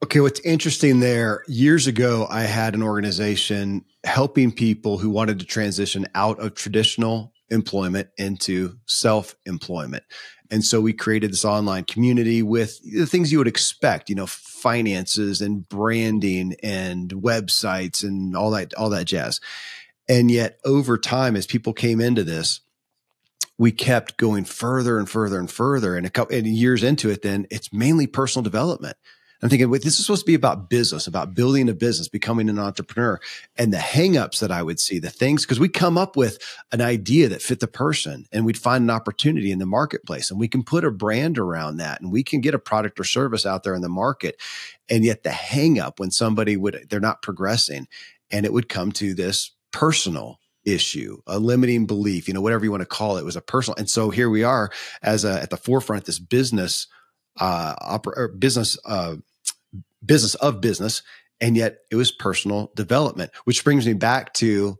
Okay. What's interesting there, years ago, I had an organization helping people who wanted to transition out of traditional employment into self-employment. And so we created this online community with the things you would expect, you know, finances and branding and websites and all that, all that jazz. And yet over time, as people came into this, we kept going further and further and further. And a couple and years into it, then it's mainly personal development. I'm thinking, wait, this is supposed to be about business, about building a business, becoming an entrepreneur. And the hangups that I would see, the things, because we come up with an idea that fit the person and we'd find an opportunity in the marketplace and we can put a brand around that and we can get a product or service out there in the market. And yet the hangup when somebody would, they're not progressing and it would come to this personal issue, a limiting belief, you know, whatever you want to call it, it was a personal. And so here we are as a, at the forefront of this business, uh, oper- business, uh, business of business. And yet it was personal development, which brings me back to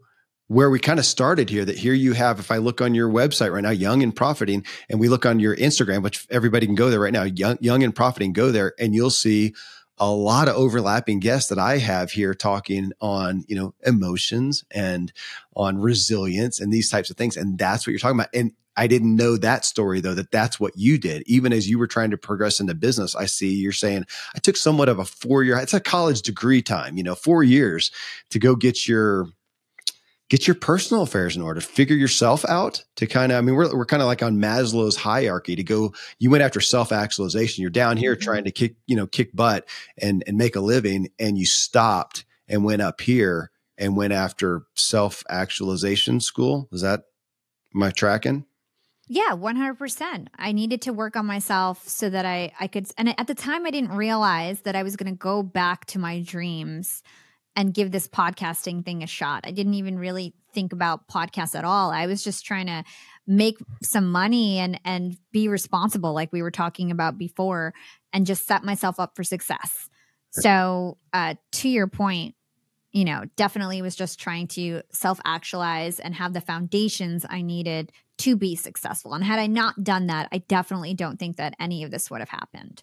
where we kind of started here, that here you have, if I look on your website right now, Young and Profiting, and we look on your Instagram, which everybody can go there right now, young, young and Profiting, go there and you'll see a lot of overlapping guests that I have here talking on, you know, emotions and on resilience and these types of things. And that's what you're talking about. And I didn't know that story though, that that's what you did. Even as you were trying to progress into business, I see you're saying, I took somewhat of a four year, it's a college degree time, you know, four years to go get your, get your personal affairs in order, figure yourself out to kind of, I mean, we're, we're kind of like on Maslow's hierarchy to go, you went after self-actualization. You're down here mm-hmm. trying to kick, you know, kick butt and, and make a living. And you stopped and went up here and went after self-actualization school. Is that my tracking? Yeah, one hundred percent. I needed to work on myself so that I, I could, and at the time I didn't realize that I was going to go back to my dreams and give this podcasting thing a shot. I didn't even really think about podcasts at all. I was just trying to make some money and and be responsible like we were talking about before and just set myself up for success. So uh, to your point, you know, definitely was just trying to self-actualize and have the foundations I needed to be successful. And had I not done that, I definitely don't think that any of this would have happened.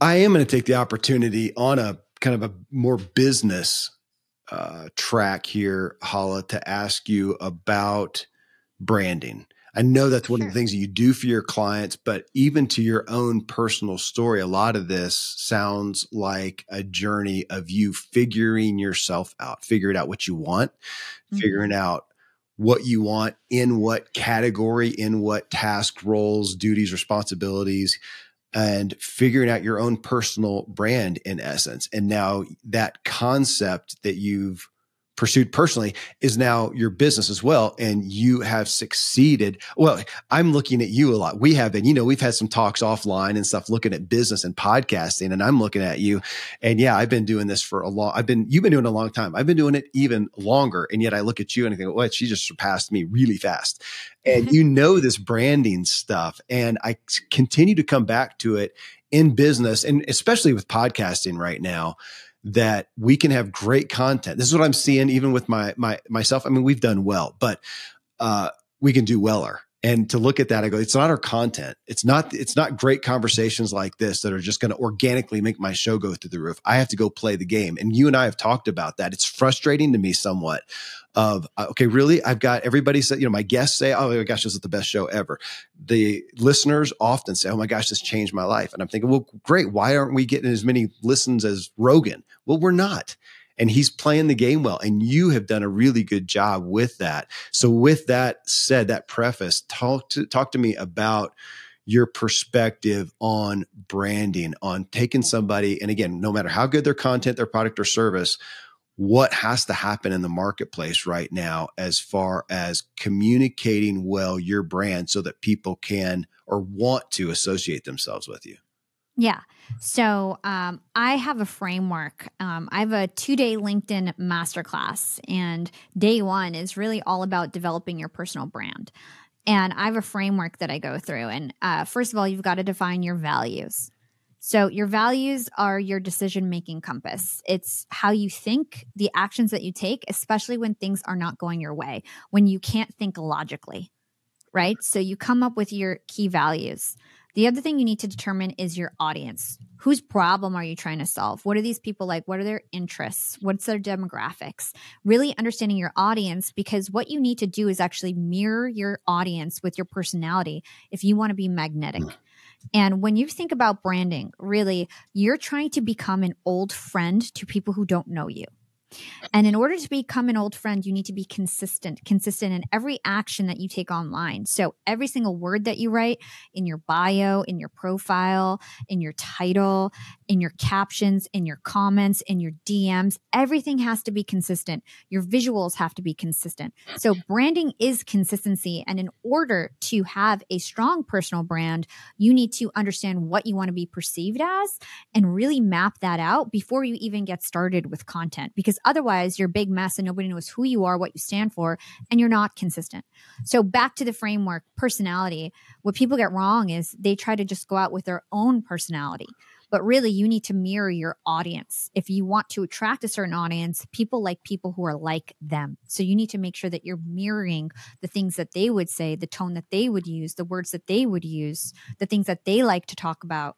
I am going to take the opportunity on a kind of a more business uh, track here, Hala, to ask you about branding. I know that's one sure. of the things that you do for your clients, but even to your own personal story, a lot of this sounds like a journey of you figuring yourself out, figuring out what you want, mm-hmm. figuring out what you want in what category, in what task, roles, duties, responsibilities, and figuring out your own personal brand in essence. And now that concept that you've pursued personally is now your business as well. And you have succeeded. Well, I'm looking at you a lot. We have been, you know, we've had some talks offline and stuff looking at business and podcasting, and I'm looking at you and yeah, I've been doing this for a long, I've been, you've been doing it a long time. I've been doing it even longer. And yet I look at you and I think, well, she just surpassed me really fast. And mm-hmm. you know, this branding stuff. And I continue to come back to it in business, and especially with podcasting right now, that we can have great content. This is what I'm seeing even with my, my, myself. I mean, we've done well, but, uh, we can do weller. And to look at that, I go, it's not our content. It's not, it's not great conversations like this that are just going to organically make my show go through the roof. I have to go play the game. And you and I have talked about that. It's frustrating to me somewhat of, okay, really? I've got everybody say, you know, my guests say, oh my gosh, this is the best show ever. The listeners often say, oh my gosh, this changed my life. And I'm thinking, well, great. Why aren't we getting as many listens as Rogan? Well, we're not. And he's playing the game well. And you have done a really good job with that. So with that said, that preface, talk to, talk to me about your perspective on branding, on taking somebody, and again, no matter how good their content, their product or service, what has to happen in the marketplace right now as far as communicating well your brand so that people can or want to associate themselves with you? Yeah. So um, I have a framework. Um, I have a two-day LinkedIn masterclass, and day one is really all about developing your personal brand. And I have a framework that I go through. And uh, first of all, you've got to define your values. So your values are your decision-making compass. It's how you think, the actions that you take, especially when things are not going your way, when you can't think logically, right? So you come up with your key values. The other thing you need to determine is your audience. Whose problem are you trying to solve? What are these people like? What are their interests? What's their demographics? Really understanding your audience, because what you need to do is actually mirror your audience with your personality if you want to be magnetic. And when you think about branding, really, you're trying to become an old friend to people who don't know you. And in order to become an old friend, you need to be consistent, consistent in every action that you take online. So every single word that you write in your bio, in your profile, in your title, in your captions, in your comments, in your D Ms, everything has to be consistent. Your visuals have to be consistent. So branding is consistency. And in order to have a strong personal brand, you need to understand what you want to be perceived as and really map that out before you even get started with content, because otherwise, you're a big mess and nobody knows who you are, what you stand for, and you're not consistent. So back to the framework, personality. What people get wrong is they try to just go out with their own personality. But really, you need to mirror your audience. If you want to attract a certain audience, people like people who are like them. So you need to make sure that you're mirroring the things that they would say, the tone that they would use, the words that they would use, the things that they like to talk about.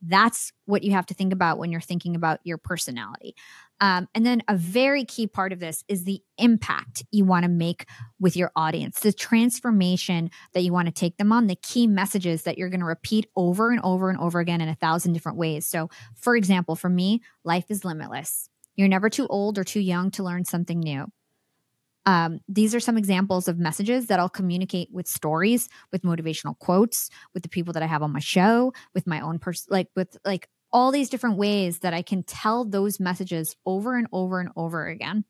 That's what you have to think about when you're thinking about your personality. Um, and then a very key part of this is the impact you want to make with your audience, the transformation that you want to take them on, the key messages that you're going to repeat over and over and over again in a thousand different ways. So for example, for me, life is limitless. You're never too old or too young to learn something new. Um, these are some examples of messages that I'll communicate with stories, with motivational quotes, with the people that I have on my show, with my own person, like with like all these different ways that I can tell those messages over and over and over again.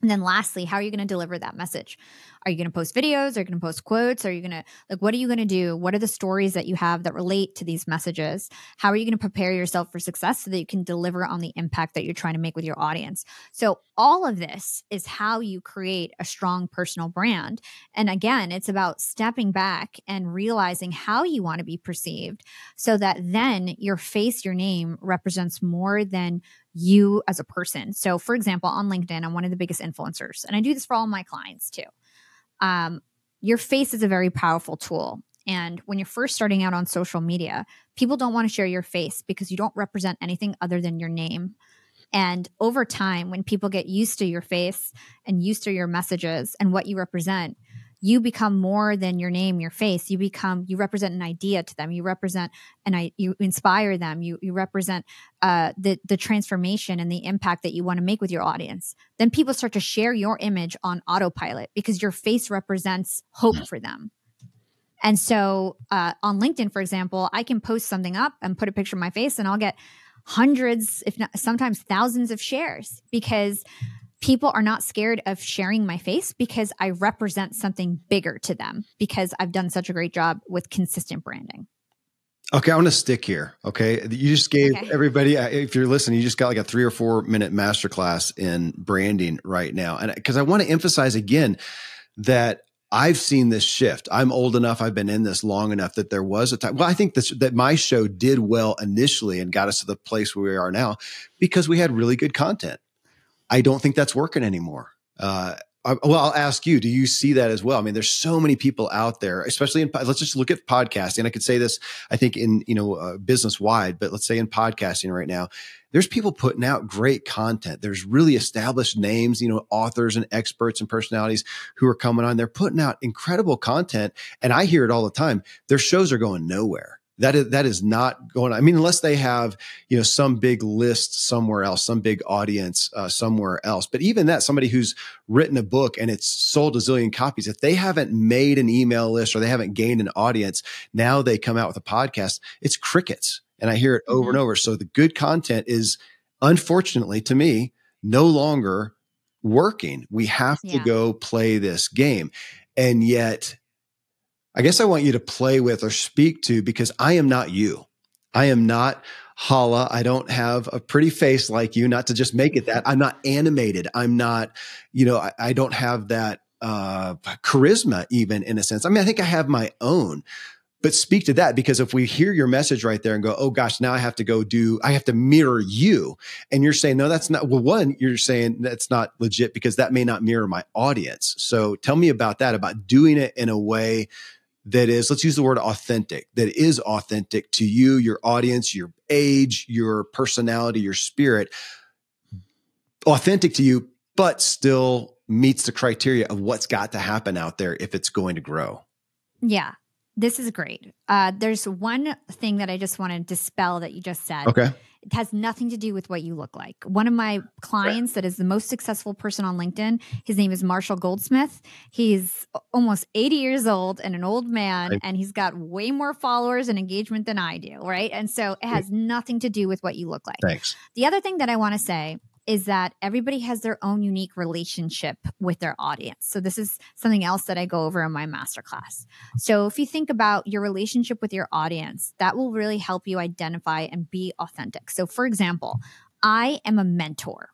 And then lastly, how are you going to deliver that message? Are you going to post videos? Are you going to post quotes? Are you going to, like, what are you going to do? What are the stories that you have that relate to these messages? How are you going to prepare yourself for success so that you can deliver on the impact that you're trying to make with your audience? So all of this is how you create a strong personal brand. And again, it's about stepping back and realizing how you want to be perceived so that then your face, your name represents more than you as a person. So for example, on LinkedIn, I'm one of the biggest influencers, and I do this for all my clients too. Um, your face is a very powerful tool. And when you're first starting out on social media, people don't want to share your face because you don't represent anything other than your name. And over time, when people get used to your face and used to your messages and what you represent, you become more than your name, your face. You become, you represent an idea to them. You represent, and you inspire them. You you represent uh, the the transformation and the impact that you want to make with your audience. Then people start to share your image on autopilot because your face represents hope for them. And so uh, on LinkedIn, for example, I can post something up and put a picture of my face, and I'll get hundreds, if not sometimes thousands, of shares because people are not scared of sharing my face because I represent something bigger to them because I've done such a great job with consistent branding. Okay. I want to stick here. Okay. You just gave okay. everybody, if you're listening, you just got like a three or four minute masterclass in branding right now. And 'cause I want to emphasize again that I've seen this shift. I'm old enough. I've been in this long enough that there was a time. Well, I think this, that my show did well initially and got us to the place where we are now because we had really good content. I don't think that's working anymore. Uh, I, well, I'll ask you, do you see that as well? I mean, there's so many people out there, especially in, let's just look at podcasting. I could say this, I think in, you know, uh, business wide, but let's say in podcasting right now, there's people putting out great content. There's really established names, you know, authors and experts and personalities who are coming on. They're putting out incredible content. And I hear it all the time. Their shows are going nowhere. That is, that is not going on. I mean, unless they have, you know, some big list somewhere else, some big audience uh, somewhere else. But even that, somebody who's written a book and it's sold a zillion copies, if they haven't made an email list or they haven't gained an audience, now they come out with a podcast, it's crickets. And I hear it over mm-hmm. and over. So the good content is, unfortunately to me, no longer working. We have yeah. to go play this game. And yet, I guess I want you to play with or speak to, because I am not you. I am not Hala. I don't have a pretty face like you, not to just make it that. I'm not animated. I'm not, you know, I, I don't have that uh, charisma even in a sense. I mean, I think I have my own, but speak to that, because if we hear your message right there and go, oh gosh, now I have to go do, I have to mirror you. And you're saying, no, that's not, well, one, you're saying that's not legit because that may not mirror my audience. So tell me about that, about doing it in a way that is, let's use the word authentic, that is authentic to you, your audience, your age, your personality, your spirit, authentic to you, but still meets the criteria of what's got to happen out there if it's going to grow. Yeah, this is great. Uh, there's one thing that I just want to dispel that you just said. Okay. It has nothing to do with what you look like. One of my clients that is the most successful person on LinkedIn, his name is Marshall Goldsmith. He's almost eighty years old and an old man, and he's got way more followers and engagement than I do, right? And so it has nothing to do with what you look like. Thanks. The other thing that I want to say is that everybody has their own unique relationship with their audience. So this is something else that I go over in my masterclass. So if you think about your relationship with your audience, that will really help you identify and be authentic. So for example, I am a mentor,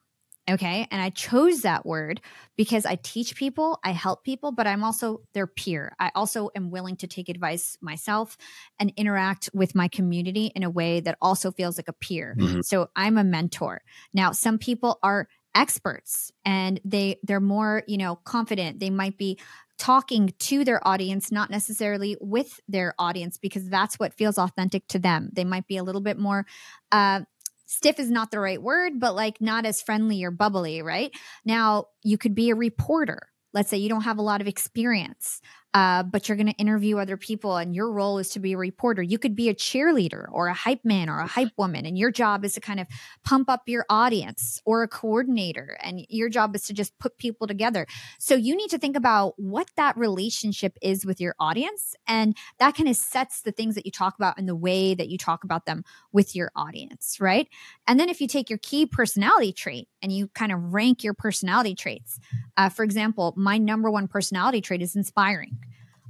okay? And I chose that word because I teach people, I help people, but I'm also their peer. I also am willing to take advice myself and interact with my community in a way that also feels like a peer. Mm-hmm. So I'm a mentor. Now, some people are experts and they, they're more, you know, confident. They might be talking to their audience, not necessarily with their audience, because that's what feels authentic to them. They might be a little bit more, uh, stiff is not the right word, but like not as friendly or bubbly, right? Now, you could be a reporter. Let's say you don't have a lot of experience. uh, but you're going to interview other people and your role is to be a reporter. You could be a cheerleader or a hype man or a hype woman, and your job is to kind of pump up your audience, or a coordinator, and your job is to just put people together. So you need to think about what that relationship is with your audience, and that kind of sets the things that you talk about and the way that you talk about them with your audience, right? And then if you take your key personality trait and you kind of rank your personality traits, uh, for example, my number one personality trait is inspiring.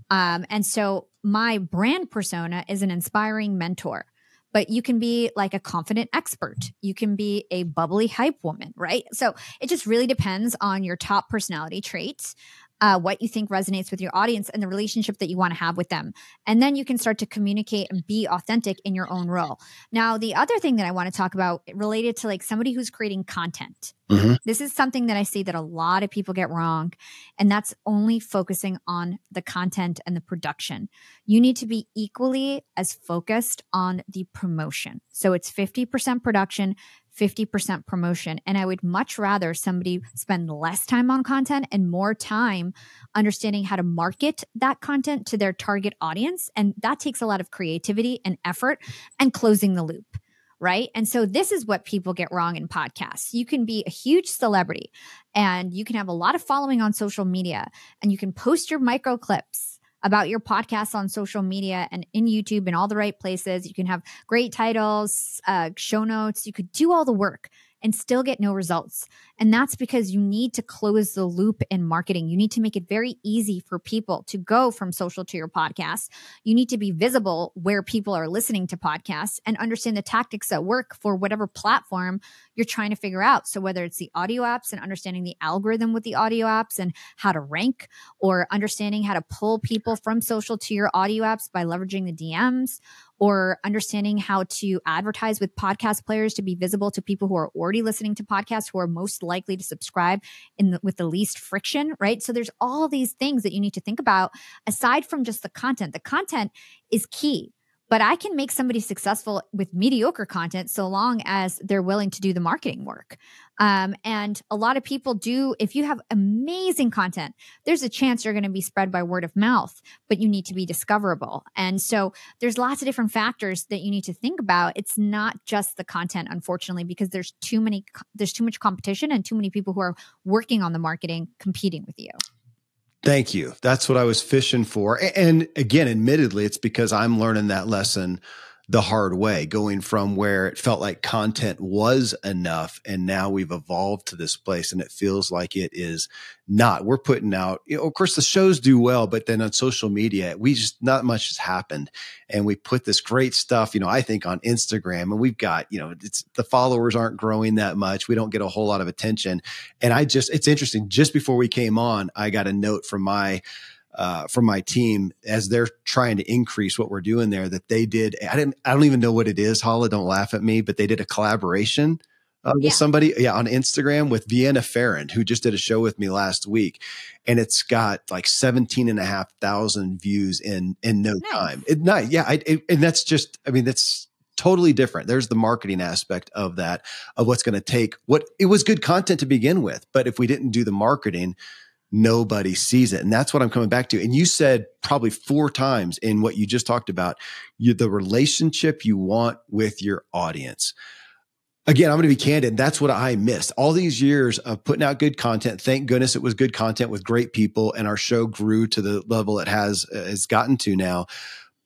Um, and so my brand persona is an inspiring mentor. But you can be like a confident expert. You can be a bubbly hype woman, right? So it just really depends on your top personality traits, uh, what you think resonates with your audience, and the relationship that you want to have with them. And then you can start to communicate and be authentic in your own role. Now, the other thing that I want to talk about related to like somebody who's creating content. Mm-hmm. This is something that I see that a lot of people get wrong, and that's only focusing on the content and the production. You need to be equally as focused on the promotion. So it's fifty percent production, fifty percent promotion. And I would much rather somebody spend less time on content and more time understanding how to market that content to their target audience. And that takes a lot of creativity and effort and closing the loop. Right. And so this is what people get wrong in podcasts. You can be a huge celebrity and you can have a lot of following on social media, and you can post your micro clips about your podcast on social media and in YouTube and all the right places. You can have great titles, uh, show notes. You could do all the work and still get no results. And that's because you need to close the loop in marketing. You need to make it very easy for people to go from social to your podcast. You need to be visible where people are listening to podcasts and understand the tactics that work for whatever platform you're trying to figure out. So whether it's the audio apps and understanding the algorithm with the audio apps and how to rank, or understanding how to pull people from social to your audio apps by leveraging the D Ms, or understanding how to advertise with podcast players to be visible to people who are already listening to podcasts, who are most likely to subscribe in the, with the least friction, right? So there's all these things that you need to think about aside from just the content. The content is key, but I can make somebody successful with mediocre content so long as they're willing to do the marketing work. Um, and a lot of people do. If you have amazing content, there's a chance you're going to be spread by word of mouth, but you need to be discoverable. And so there's lots of different factors that you need to think about. It's not just the content, unfortunately, because there's too many, there's too much competition and too many people who are working on the marketing competing with you. Thank you. That's what I was fishing for. And again, admittedly, it's because I'm learning that lesson the hard way, going from where it felt like content was enough, and now we've evolved to this place and it feels like it is not. We're putting out, you know, of course the shows do well, but then on social media, we just, not much has happened. And we put this great stuff, you know, I think on Instagram, and we've got, you know, it's, the followers aren't growing that much. We don't get a whole lot of attention. And I just, it's interesting, just before we came on, I got a note from my Uh, from my team as they're trying to increase what we're doing there, that they did. I didn't, I don't even know what it is. Hala, don't laugh at me, but they did a collaboration uh, yeah. with somebody yeah, on Instagram with Vienna Ferrand, who just did a show with me last week. And it's got like seventeen and a half thousand views in, in no nice. time. It, nice, yeah. I, it, and that's just, I mean, that's totally different. There's the marketing aspect of that, of what's going to take what it was good content to begin with. But if we didn't do the marketing, nobody sees it. And that's what I'm coming back to. And you said probably four times in what you just talked about, you, the relationship you want with your audience. Again, I'm going to be candid. That's what I missed. All these years of putting out good content. Thank goodness it was good content with great people, and our show grew to the level it has, uh, has gotten to now.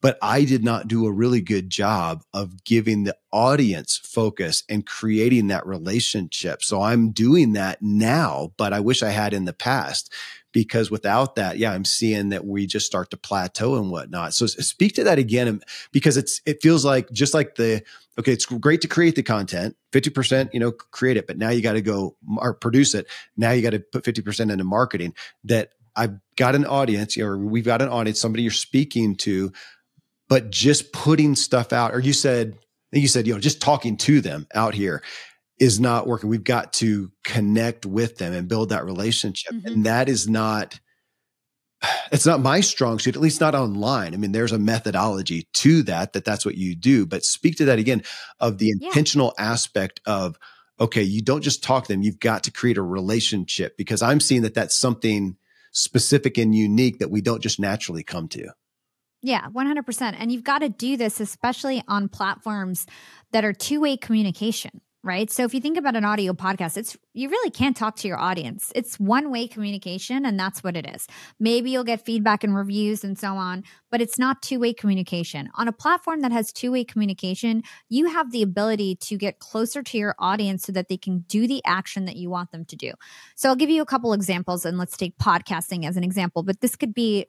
But I did not do a really good job of giving the audience focus and creating that relationship. So I'm doing that now, but I wish I had in the past, because without that, yeah, I'm seeing that we just start to plateau and whatnot. So speak to that again, because it's, it feels like just like the, okay, it's great to create the content, fifty percent, you know, create it, but now you got to go or produce it. Now you got to put fifty percent into marketing. That I've got an audience, or we've got an audience, somebody you're speaking to, but just putting stuff out, or you said, you said, you know, just talking to them out here is not working. We've got to connect with them and build that relationship. Mm-hmm. And that is not, it's not my strong suit, at least not online. I mean, there's a methodology to that, that that's what you do, but speak to that again of the intentional yeah. aspect of, okay, you don't just talk to them. You've got to create a relationship, because I'm seeing that that's something specific and unique that we don't just naturally come to. Yeah, one hundred percent. And you've got to do this, especially on platforms that are two-way communication, right? So if you think about an audio podcast, it's you really can't talk to your audience. It's one-way communication, and that's what it is. Maybe you'll get feedback and reviews and so on, but it's not two-way communication. On a platform that has two-way communication, you have the ability to get closer to your audience so that they can do the action that you want them to do. So I'll give you a couple examples, and let's take podcasting as an example, but this could be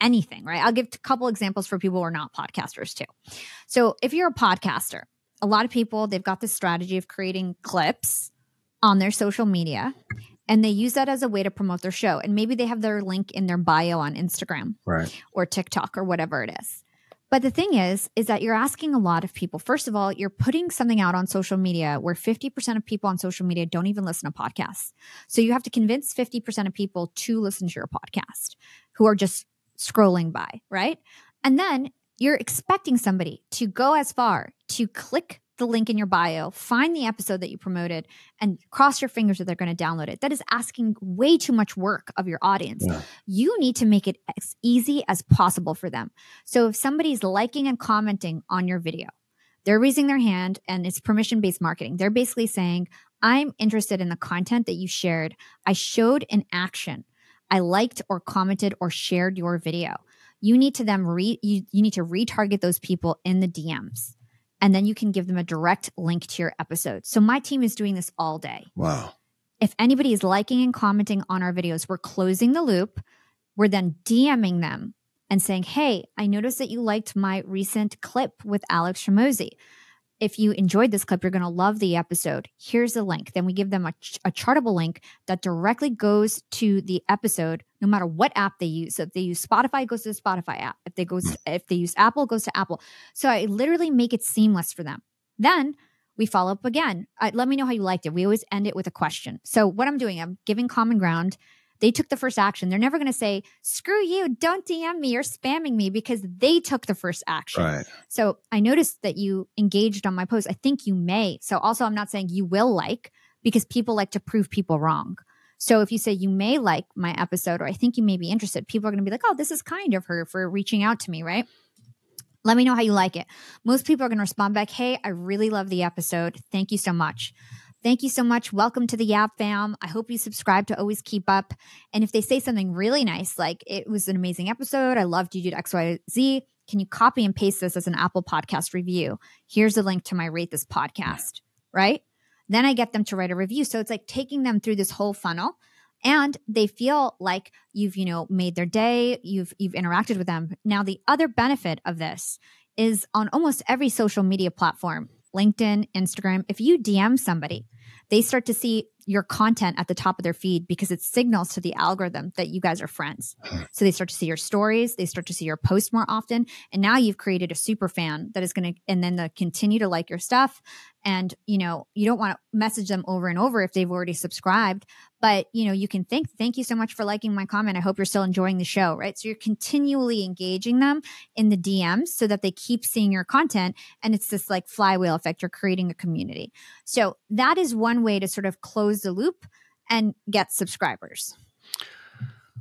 anything, right? I'll give a couple examples for people who are not podcasters too. So if you're a podcaster, a lot of people, they've got this strategy of creating clips on their social media, and they use that as a way to promote their show. And maybe they have their link in their bio on Instagram, right, or TikTok or whatever it is. But the thing is, is that you're asking a lot of people. First of all, you're putting something out on social media where fifty percent of people on social media don't even listen to podcasts. So you have to convince fifty percent of people to listen to your podcast who are just scrolling by, right? And then you're expecting somebody to go as far to click the link in your bio, find the episode that you promoted, and cross your fingers that they're going to download it. That is asking way too much work of your audience. Yeah. You need to make it as easy as possible for them. So if somebody's liking and commenting on your video, they're raising their hand, and it's permission-based marketing. They're basically saying, I'm interested in the content that you shared. I showed an action. I liked or commented or shared your video. You need to them re you, you need to retarget those people in the D Ms, and then you can give them a direct link to your episode. So my team is doing this all day. Wow. If anybody is liking and commenting on our videos, we're closing the loop. We're then DMing them and saying, hey, I noticed that you liked my recent clip with Alex Shamosi. If you enjoyed this clip, you're going to love the episode. Here's the link. Then we give them a, ch- a chartable link that directly goes to the episode, no matter what app they use. So if they use Spotify, it goes to the Spotify app. If they goes, if they use Apple, it goes to Apple. So I literally make it seamless for them. Then we follow up again. Uh, let me know how you liked it. We always end it with a question. So what I'm doing, I'm giving common ground. They took the first action. They're never going to say, screw you, don't D M me, you're spamming me, because they took the first action. Right. So I noticed that you engaged on my post. I think you may. So also, I'm not saying you will like, because people like to prove people wrong. So if you say you may like my episode, or I think you may be interested, people are going to be like, oh, this is kind of her for reaching out to me, right? Let me know how you like it. Most people are going to respond back, hey, I really love the episode. Thank you so much. Thank you so much. Welcome to the YAP fam. I hope you subscribe to always keep up. And if they say something really nice, like it was an amazing episode, I loved you did X, Y, Z, can you copy and paste this as an Apple podcast review? Here's a link to my rate this podcast, right? Then I get them to write a review. So it's like taking them through this whole funnel, and they feel like you've, you know, made their day, you've, you've interacted with them. Now, the other benefit of this is on almost every social media platform, LinkedIn, Instagram, if you D M somebody, they start to see your content at the top of their feed, because it signals to the algorithm that you guys are friends. So they start to see your stories. They start to see your posts more often. And now you've created a super fan that is going to, and then they'll continue to like your stuff. And, you know, you don't want to message them over and over if they've already subscribed, but you know, you can thank, thank you so much for liking my comment. I hope you're still enjoying the show, right? So you're continually engaging them in the D Ms so that they keep seeing your content. And it's this like flywheel effect. You're creating a community. So that is one way to sort of close the loop and get subscribers.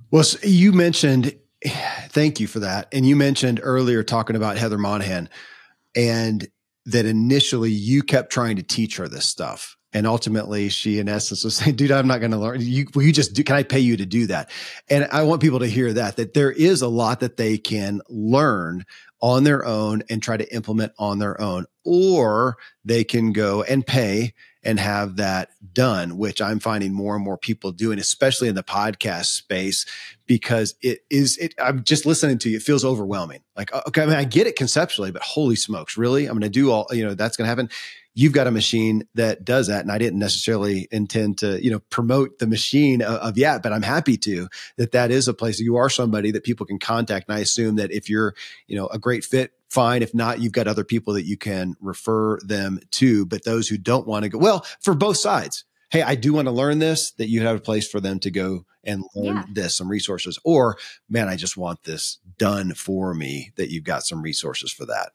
Well, so you mentioned, thank you for that. And you mentioned earlier talking about Heather Monahan, and that initially you kept trying to teach her this stuff. And ultimately she in essence was saying, dude, I'm not going to learn. You, will you just do, can I pay you to do that? And I want people to hear that, that there is a lot that they can learn on their own and try to implement on their own, or they can go and pay and have that done, which I'm finding more and more people doing, especially in the podcast space, because it is, it, I'm just listening to you. It feels overwhelming. Like, okay, I mean, I get it conceptually, but holy smokes, really? I'm going to do all, you know, that's going to happen. You've got a machine that does that. And I didn't necessarily intend to, you know, promote the machine of, of yet, but I'm happy to, that that is a place that you are somebody that people can contact. And I assume that if you're, you know, a great fit, fine. If not, you've got other people that you can refer them to, but those who don't want to go, well, for both sides, hey, I do want to learn this, that you have a place for them to go and learn yeah. this, some resources, or man, I just want this done for me, that you've got some resources for that.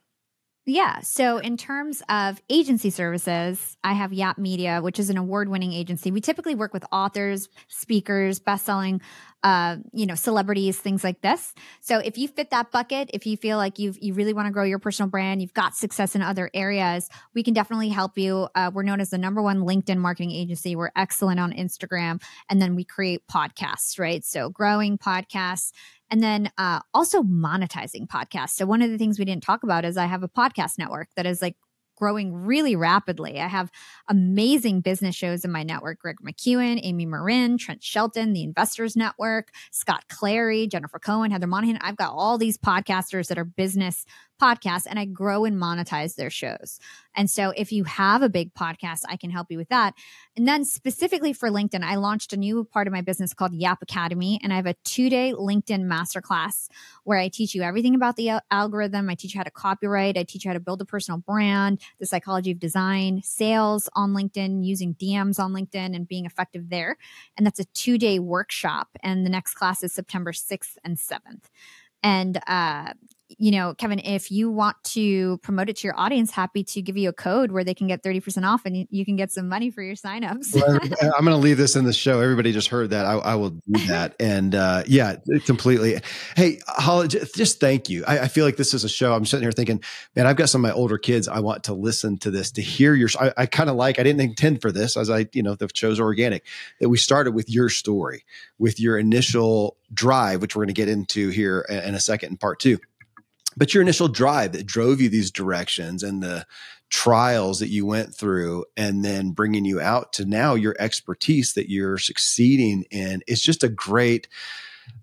Yeah. So in terms of agency services, I have Y A P Media, which is an award-winning agency. We typically work with authors, speakers, best-selling, uh, you know, celebrities, things like this. So if you fit that bucket, if you feel like you you really want to grow your personal brand, you've got success in other areas, we can definitely help you. Uh, we're known as the number one LinkedIn marketing agency. We're excellent on Instagram, and then we create podcasts, right? So growing podcasts. And then uh, also monetizing podcasts. So one of the things we didn't talk about is I have a podcast network that is like growing really rapidly. I have amazing business shows in my network. Greg McEwen, Amy Marin, Trent Shelton, The Investors Network, Scott Clary, Jennifer Cohen, Heather Monahan. I've got all these podcasters that are business podcasts, and I grow and monetize their shows. And so if you have a big podcast, I can help you with that. And then specifically for LinkedIn, I launched a new part of my business called Y A P Academy, and I have a two-day LinkedIn masterclass where I teach you everything about the algorithm. I teach you how to copyright. I teach you how to build a personal brand, the psychology of design, sales on LinkedIn, using D Ms on LinkedIn and being effective there. And that's a two-day workshop. And the next class is September sixth and seventh. And, uh, you know, Kevin, if you want to promote it to your audience, happy to give you a code where they can get thirty percent off and you can get some money for your signups. Well, I'm going to leave this in the show. Everybody just heard that. I, I will do that. And uh, yeah, completely. Hey, Hala, just thank you. I, I feel like this is a show. I'm sitting here thinking, man, I've got some of my older kids. I want to listen to this, to hear your, I, I kind of like, I didn't intend for this as I, you know, the show's organic, that we started with your story, with your initial drive, which we're going to get into here in a second in part two. But your initial drive that drove you these directions and the trials that you went through and then bringing you out to now your expertise that you're succeeding in is just a great,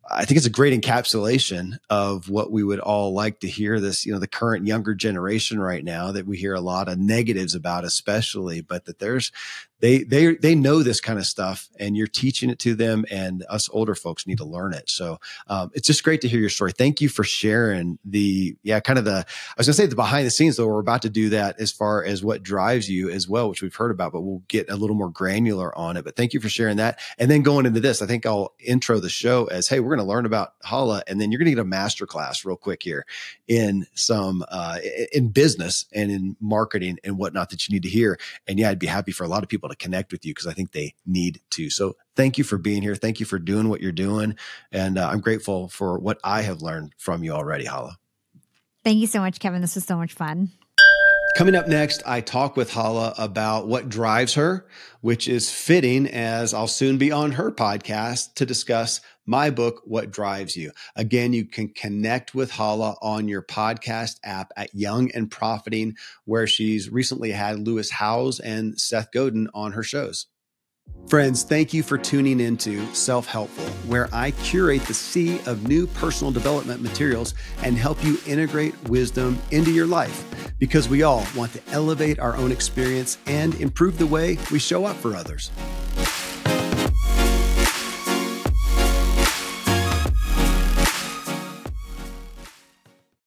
I think it's a great encapsulation of what we would all like to hear this, you know, the current younger generation right now that we hear a lot of negatives about, especially, but that there's, they, they, they know this kind of stuff and you're teaching it to them, and us older folks need to learn it. So, um, it's just great to hear your story. Thank you for sharing the, yeah, kind of the, I was gonna say the behind the scenes, though. We're about to do that as far as what drives you as well, which we've heard about, but we'll get a little more granular on it. But thank you for sharing that. And then going into this, I think I'll intro the show as, hey, we're going to learn about Hala, and then you're going to get a masterclass real quick here in some, uh, in business and in marketing and whatnot that you need to hear. And yeah, I'd be happy for a lot of people to connect with you because I think they need to. So thank you for being here. Thank you for doing what you're doing. And uh, I'm grateful for what I have learned from you already, Hala. Thank you so much, Kevin. This was so much fun. Coming up next, I talk with Hala about what drives her, which is fitting as I'll soon be on her podcast to discuss my book, What Drives You. Again, you can connect with Hala on your podcast app at Young and Profiting, where she's recently had Lewis Howes and Seth Godin on her shows. Friends, thank you for tuning into Self Helpful, where I curate the sea of new personal development materials and help you integrate wisdom into your life, because we all want to elevate our own experience and improve the way we show up for others.